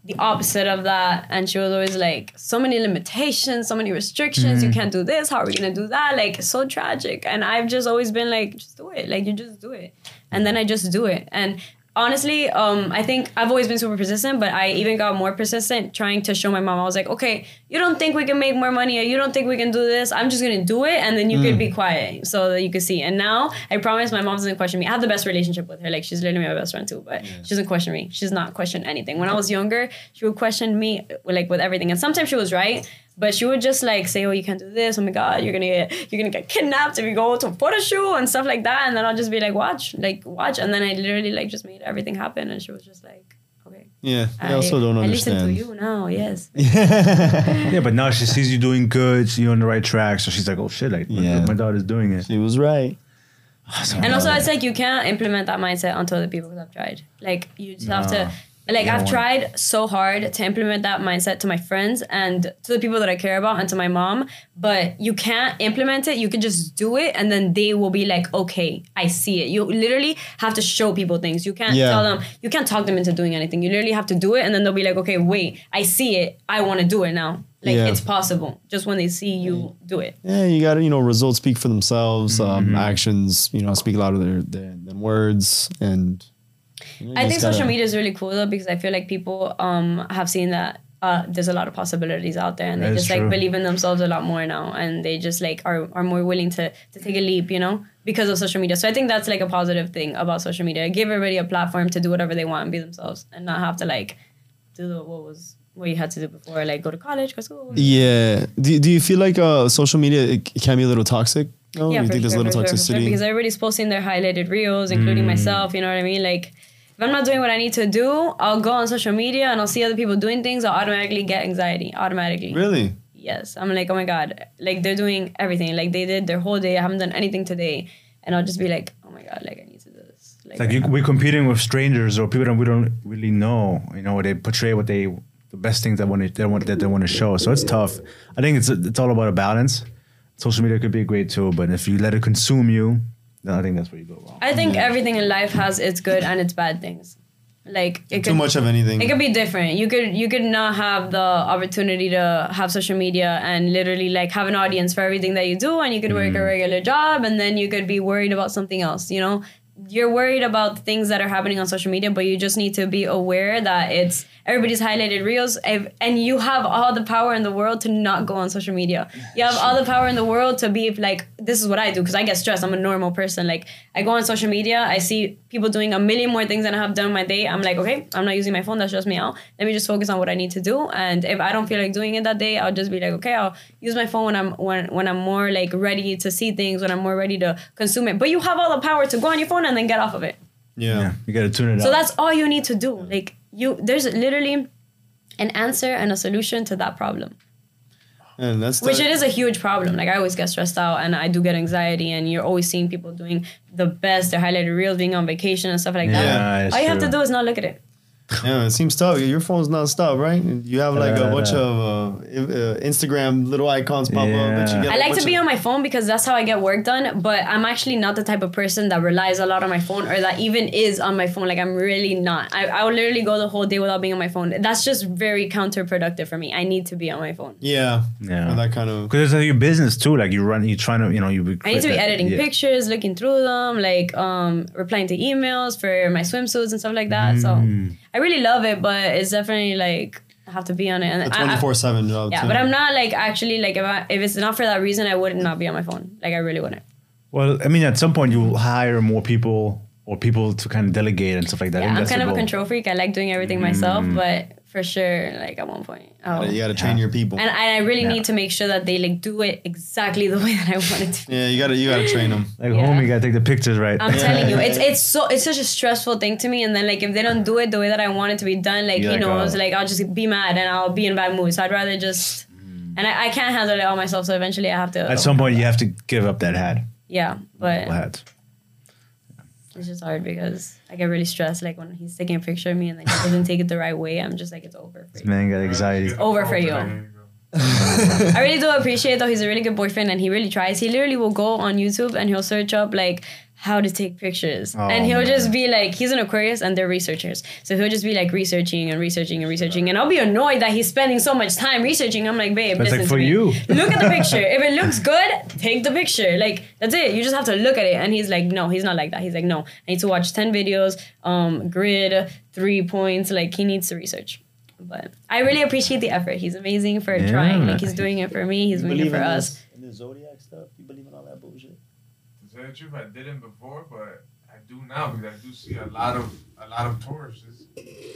the opposite of that. And she was always like, so many limitations, so many restrictions. Mm-hmm. You can't do this. How are we going to do that? Like, so tragic. And I've just always been like, just do it. Like, you just do it. And then I just do it. And honestly, um, I think I've always been super persistent, but I even got more persistent trying to show my mom. I was like, okay, you don't think we can make more money or you don't think we can do this. I'm just going to do it. And then you mm. could be quiet so that you could see. And now I promise my mom doesn't question me. I have the best relationship with her. Like she's literally my best friend too, but yeah. she doesn't question me. She's not questioned anything. When I was younger, she would question me like with everything. And sometimes she was right. But she would just like say, oh, you can't do this. Oh my God, you're gonna get, you're gonna get kidnapped if you go to a photo shoot and stuff like that. And then I'll just be like, watch, like watch. And then I literally like just made everything happen. And she was just like, okay. Yeah, I, I also don't I understand. I listen to you now, yes. Yeah, but now she sees you doing good. So you're on the right track. So she's like, oh shit, like yeah. my, my daughter's doing it. She was right. Awesome. And also it's like, you can't implement that mindset onto other people because I've tried. Like you just nah. have to... Like I've tried so hard to implement that mindset to my friends and to the people that I care about and to my mom, but you can't implement it. You can just do it and then they will be like, okay, I see it. You literally have to show people things. You can't yeah. tell them, you can't talk them into doing anything. You literally have to do it and then they'll be like, okay, wait, I see it. I want to do it now. Like yeah. it's possible just when they see you do it. Yeah, you got to, you know, results speak for themselves. Mm-hmm. um, actions, you know, speak louder than, than, than words and... You I think gotta, social media is really cool though because I feel like people um, have seen that uh, there's a lot of possibilities out there and they just true. like believe in themselves a lot more now and they just like are, are more willing to, to take a leap, you know, because of social media. So I think that's like a positive thing about social media. Give everybody a platform to do whatever they want and be themselves and not have to like do the, what was what you had to do before, like go to college, go to school. Yeah. Do, do you feel like uh, social media it can be a little toxic? Oh, yeah, you think sure, there's a little toxicity? Sure, because everybody's posting their highlighted reels, including mm. myself, you know what I mean? Like, if I'm not doing what I need to do, I'll go on social media and I'll see other people doing things. I'll automatically get anxiety, automatically. Really? Yes. I'm like, oh my God, like they're doing everything. Like they did their whole day. I haven't done anything today. And I'll just be like, oh my God, like I need to do this. Like, like you, we're competing with strangers or people that we don't really know. You know, they portray what they, the best things that, want to, they want, that they want to show. So it's tough. I think it's it's all about a balance. Social media could be a great tool, but if you let it consume you, then I think that's where you go wrong. I think everything in life has its good and its bad things. Like it too could, much of anything. It could be different. You could you could not have the opportunity to have social media and literally like have an audience for everything that you do, and you could work mm. a regular job, and then you could be worried about something else. You know, you're worried about things that are happening on social media, but you just need to be aware that it's everybody's highlighted reels, and you have all the power in the world to not go on social media. You have all the power in the world to be like, this is what I do because I get stressed. I'm a normal person. Like I go on social media, I see people doing a million more things than I have done in my day. I'm like, okay, I'm not using my phone. That stresses me out. Let me just focus on what I need to do. And if I don't feel like doing it that day, I'll just be like, okay, I'll use my phone when I'm when when I'm more like ready to see things, when I'm more ready to consume it. But you have all the power to go on your phone and then get off of it. Yeah, yeah. You gotta tune it out. So that's all you need to do. Like. You there's literally an answer and a solution to that problem, and that's which it is a huge problem. Like I always get stressed out, and I do get anxiety. And you're always seeing people doing the best, their highlighted reels, being on vacation and stuff like yeah, that. All true. You have to do is not look at it. Yeah, it seems tough. Your phone's not stop, right? You have like uh, a bunch of uh, uh, Instagram little icons pop yeah. up. That you get I like to be on my phone because that's how I get work done. But I'm actually not the type of person that relies a lot on my phone or that even is on my phone. Like I'm really not. I, I will literally go the whole day without being on my phone. That's just very counterproductive for me. I need to be on my phone. Yeah, yeah. Or that kind of because it's like your business too. Like you run, you're trying to, you know, you. I need to be that, editing yeah. pictures, looking through them, like um, replying to emails for my swimsuits and stuff like that. Mm. So. I really love it, but it's definitely like I have to be on it. And a twenty-four seven job. Yeah, too. But I'm not like actually like if I, if it's not for that reason, I would not be on my phone. Like I really wouldn't. Well, I mean, at some point you will hire more people or people to kind of delegate and stuff like that. Yeah, I'm kind of a control freak. I like doing everything mm. myself, but for sure, like at one point, oh, you got to train yeah. your people, and I, I really yeah. need to make sure that they like do it exactly the way that I want it to. Yeah, you gotta you gotta train them. Like yeah. homie, you gotta take the pictures right. I'm yeah. telling you, it's it's so it's such a stressful thing to me. And then like if they don't do it the way that I want it to be done, like You're you like, know, oh. I was like I'll just be mad and I'll be in bad mood. So I'd rather just, mm. and I, I can't handle it all myself. So eventually, I have to. At some point, you have to give up that hat. Yeah, but hat. It's just hard because I get really stressed. Like when he's taking a picture of me and like he doesn't take it the right way, I'm just like, it's over for you. This man got anxiety. It's over for you. I really do appreciate though. He's a really good boyfriend and he really tries. He literally will go on YouTube and he'll search up like how to take pictures. Oh, and he'll man. just be like, he's an Aquarius and they're researchers. So he'll just be like researching and researching and researching. And I'll be annoyed that he's spending so much time researching. I'm like, babe, that's listen like for to me. You. Look at the picture. If it looks good, take the picture. Like, that's it. You just have to look at it. And he's like, no, he's not like that. He's like, no, I need to watch ten videos, um, grid, three points. Like he needs to research. But I really appreciate the effort. He's amazing for yeah. trying. Like he's doing it for me. He's you doing it for in us. This, in the zodiac stuff? You believe in all that bullshit? Tell the truth, I didn't before, but I do now because I do see a lot of a lot of Tauruses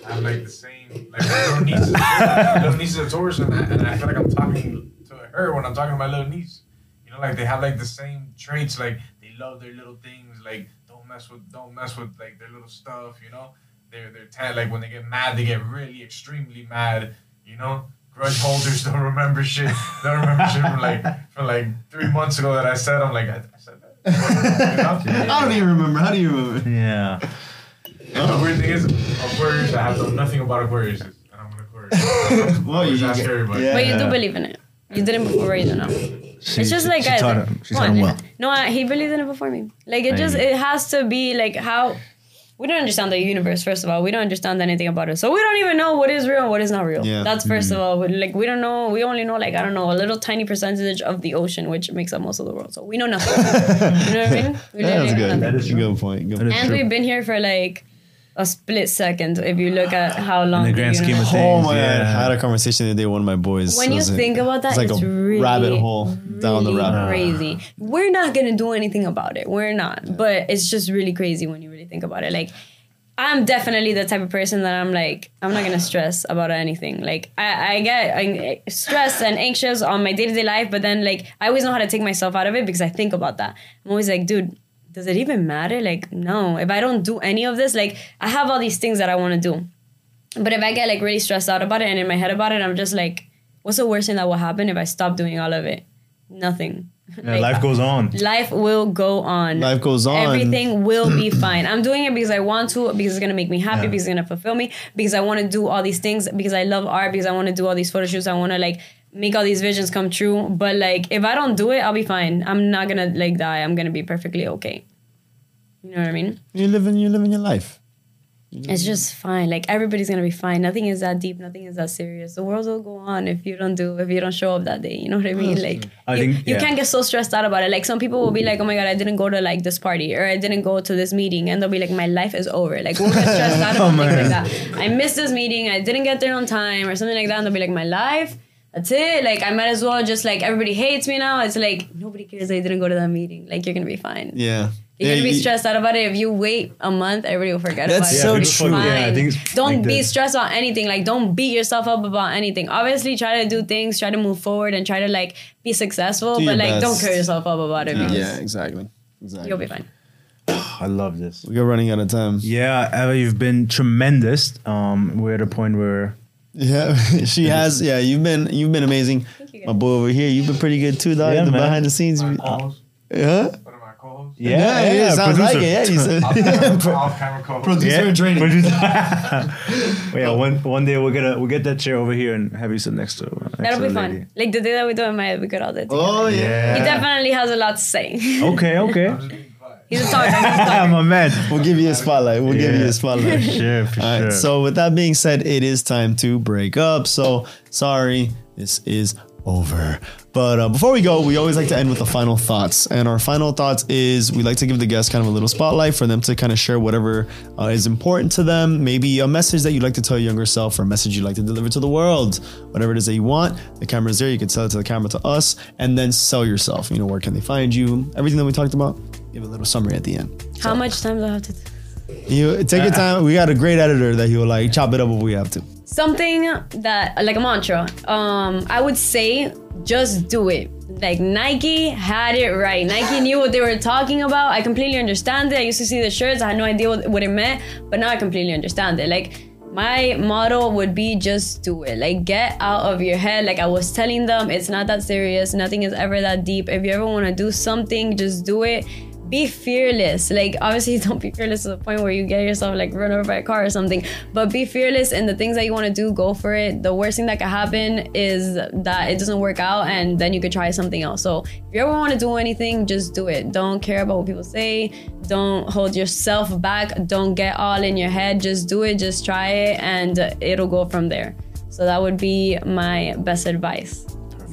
have like the same like my little niece. My little niece is a Taurus, and I, and I feel like I'm talking to her when I'm talking to my little niece. You know, like they have like the same traits. Like they love their little things. Like don't mess with don't mess with like their little stuff. You know, they're they're t- like when they get mad, they get really extremely mad. You know. Grudge holders don't remember shit. Don't remember shit from like from like three months ago that I said. I'm like I, I said that. I don't even remember. How do you remember? Yeah. And the weird thing is, Aquarius. I have known nothing about Aquarius, and I'm an Aquarius. Well, you ask everybody. Yeah. But you do believe in it. You didn't before either now. She, it's just she, like she guys. Taught like, him. She taught him well. No, I, he believed in it before me. Like it I just mean. It has to be like how. We don't understand the universe, first of all. We don't understand anything about it. So we don't even know what is real and what is not real. Yeah. That's first mm-hmm. of all. Like, we don't know. We only know, like, I don't know, a little tiny percentage of the ocean, which makes up most of the world. So we know nothing. You know what I mean? We yeah, that's good. Nothing. That is a good point. Good. And true. We've been here for, like, a split second if you look at how long. In the grand scheme of things. Oh, my yeah. God. I had a conversation the other day with one of my boys. When you it, think about that, it's like it's a really, rabbit hole really down the rabbit crazy. Hole. Crazy. We're not going to do anything about it. We're not. Yeah. But it's just really crazy when you really think about it. Like, I'm definitely the type of person that I'm like, I'm not going to stress about anything. Like, I, I get I, stressed and anxious on my day-to-day life, but then, like, I always know how to take myself out of it because I think about that. I'm always like, dude, does it even matter? Like, no, if I don't do any of this, like, I have all these things that I want to do. But if I get, like, really stressed out about it and in my head about it, I'm just like, what's the worst thing that will happen if I stop doing all of it? Nothing. Yeah, like, life goes on. Life will go on. Life goes on. Everything will be fine. I'm doing it because I want to, because it's going to make me happy, yeah. because it's going to fulfill me, because I want to do all these things, because I love art, because I want to do all these photo shoots. I want to, like, make all these visions come true. But, like, if I don't do it, I'll be fine. I'm not going to, like, die. I'm going to be perfectly okay. You know what I mean? You're living, you're living your life. Mm. It's just fine. Like, everybody's going to be fine. Nothing is that deep. Nothing is that serious. The world will go on if you don't do, if you don't show up that day. You know what I mean? Like, I think, you, yeah. you can't get so stressed out about it. Like, some people will be like, oh my God, I didn't go to like this party, or I didn't go to this meeting. And they'll be like, my life is over. Like, we'll get stressed out about oh, things like that. I missed this meeting. I didn't get there on time or something like that. And they'll be like, my life, that's it. Like, I might as well just like, everybody hates me now. It's like, nobody cares I didn't go to that meeting. Like, you're going to be fine. Yeah. You're yeah, gonna be stressed out about it. If you wait a month, everybody will forget about it. That's so true. Yeah, don't like be this. stressed about anything. Like, don't beat yourself up about anything. Obviously, try to do things, try to move forward, and try to like be successful. Do but like, best. don't tear yourself up about it. Yeah, yeah exactly. exactly. You'll be fine. I love this. We're running out of time. Yeah, Eva, you've been tremendous. Um, we're at a point where. Yeah, she has. Yeah, you've been you've been amazing. Thank you, guys. My boy over here, you've been pretty good too, dog. Yeah, the man. Behind the scenes. Yeah. Yeah, yeah, yeah, yeah, sounds producer. like it. Yeah, he's a off-camera producer yeah. in training. yeah, one one day we'll get a we'll get that chair over here and have you sit next to. Uh, That'll be fun. Lady. Like the day that we do it, might we could all that. Oh yeah, he definitely has a lot to say. Okay, okay. He's a talker. I'm a man. We'll give you a spotlight. We'll yeah. give you a spotlight. For sure, for all sure. Right, so with that being said, it is time to break up. So sorry, this is over. But uh, before we go, we always like to end with the final thoughts. And our final thoughts is we like to give the guests kind of a little spotlight for them to kind of share whatever uh, is important to them. Maybe a message that you'd like to tell your younger self, or a message you'd like to deliver to the world. Whatever it is that you want, the camera's there. You can sell it to the camera, to us, and then sell yourself. You know, where can they find you? Everything that we talked about, give a little summary at the end. So, how much time do I have to? You take your time. We got a great editor that he will like chop it up if we have to. Something that, like a mantra, um, I would say, just do it. Like, Nike had it right. Nike knew what they were talking about. I completely understand it. I used to see the shirts. I had no idea what, what it meant, but now I completely understand it. Like, my motto would be just do it. Like, get out of your head. Like I was telling them, it's not that serious. Nothing is ever that deep. If you ever want to do something, just do it. Be fearless. Like, obviously don't be fearless to the point where you get yourself like run over by a car or something, but be fearless in the things that you want to do. Go for it. The worst thing that could happen is that it doesn't work out, and then you could try something else. So if you ever want to do anything, just do it. Don't care about what people say. Don't hold yourself back. Don't get all in your head. Just do it. Just try it, and it'll go from there. So that would be my best advice.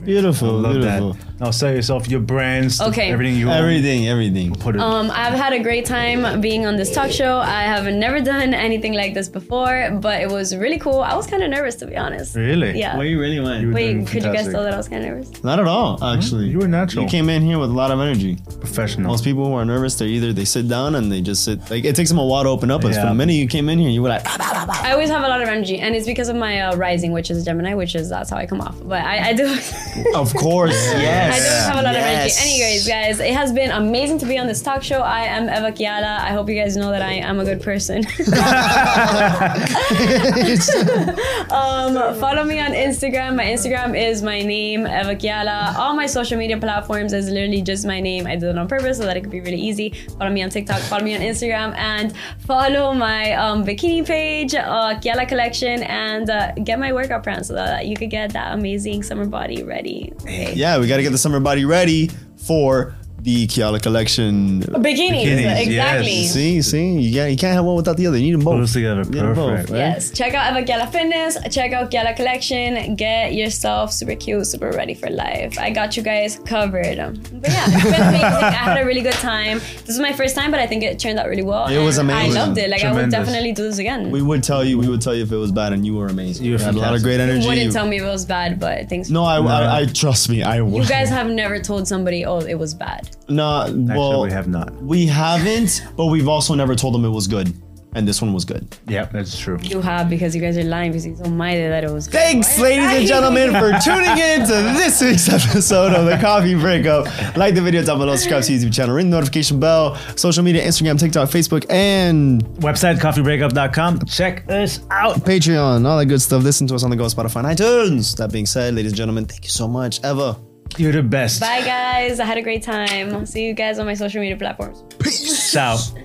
Beautiful, I love beautiful. That. Now sell yourself, your brands, okay. everything you want. Everything, everything. We'll put it. Um, I've had a great time being on this talk show. I have never done anything like this before, but it was really cool. I was kind of nervous, to be honest. Really? Yeah. Well, you really went. You Wait, could fantastic. you guys tell that I was kind of nervous? Not at all, actually. Mm-hmm. You were natural. You came in here with a lot of energy. Professional. Most people who are nervous, they either they sit down and they just sit. Like, it takes them a while to open up. But yeah. for the minute you came in here, you were like. Bah, bah, bah, bah. I always have a lot of energy, and it's because of my uh, rising, which is Gemini, which is that's how I come off. But I, I do. Of course, yes. I just have a lot yes. of energy. Anyways, guys, it has been amazing to be on this talk show. I am Eva Quiala. I hope you guys know that I am a good person. um, follow me on Instagram. My Instagram is my name, Eva Quiala. All my social media platforms is literally just my name. I did it on purpose so that it could be really easy. Follow me on TikTok. Follow me on Instagram, and follow my um, bikini page, uh, Quiala Collection, and uh, get my workout plan so that you could get that amazing summer body ready. Okay. Yeah, we got to get the summer body ready for the Quiala Collection bikinis. bikinis exactly. Yes. See, see, you, got, you can't have one without the other. You need them both. Those together, perfect. Both, right? Yes, check out Eva Quiala Fitness. Check out Quiala Collection. Get yourself super cute, super ready for life. I got you guys covered. But yeah, it's been amazing. I had a really good time. This is my first time, but I think it turned out really well. It was amazing. I loved it. Like Tremendous. I would definitely do this again. We would tell you. We would tell you if it was bad, and you were amazing. You, you had a lot of great energy. You wouldn't tell me if it was bad, but thanks. No, I, I, I trust me. I would. You guys have never told somebody, oh, it was bad. No, well, we have not. We haven't, but we've also never told them it was good. And this one was good. Yeah, that's true. You have, because you guys are lying, because you told my day that it was good. Thanks, what? ladies and gentlemen, for tuning in to this week's episode of The Coffee Breakup. Like the video down below, subscribe to the YouTube channel, ring the notification bell, social media, Instagram, TikTok, Facebook, and website, coffee breakup dot com. Check us out. Patreon, all that good stuff. Listen to us on the go, Spotify, and iTunes. That being said, ladies and gentlemen, thank you so much, Eva. You're the best. Bye, guys. I had a great time. I'll see you guys on my social media platforms. Peace out.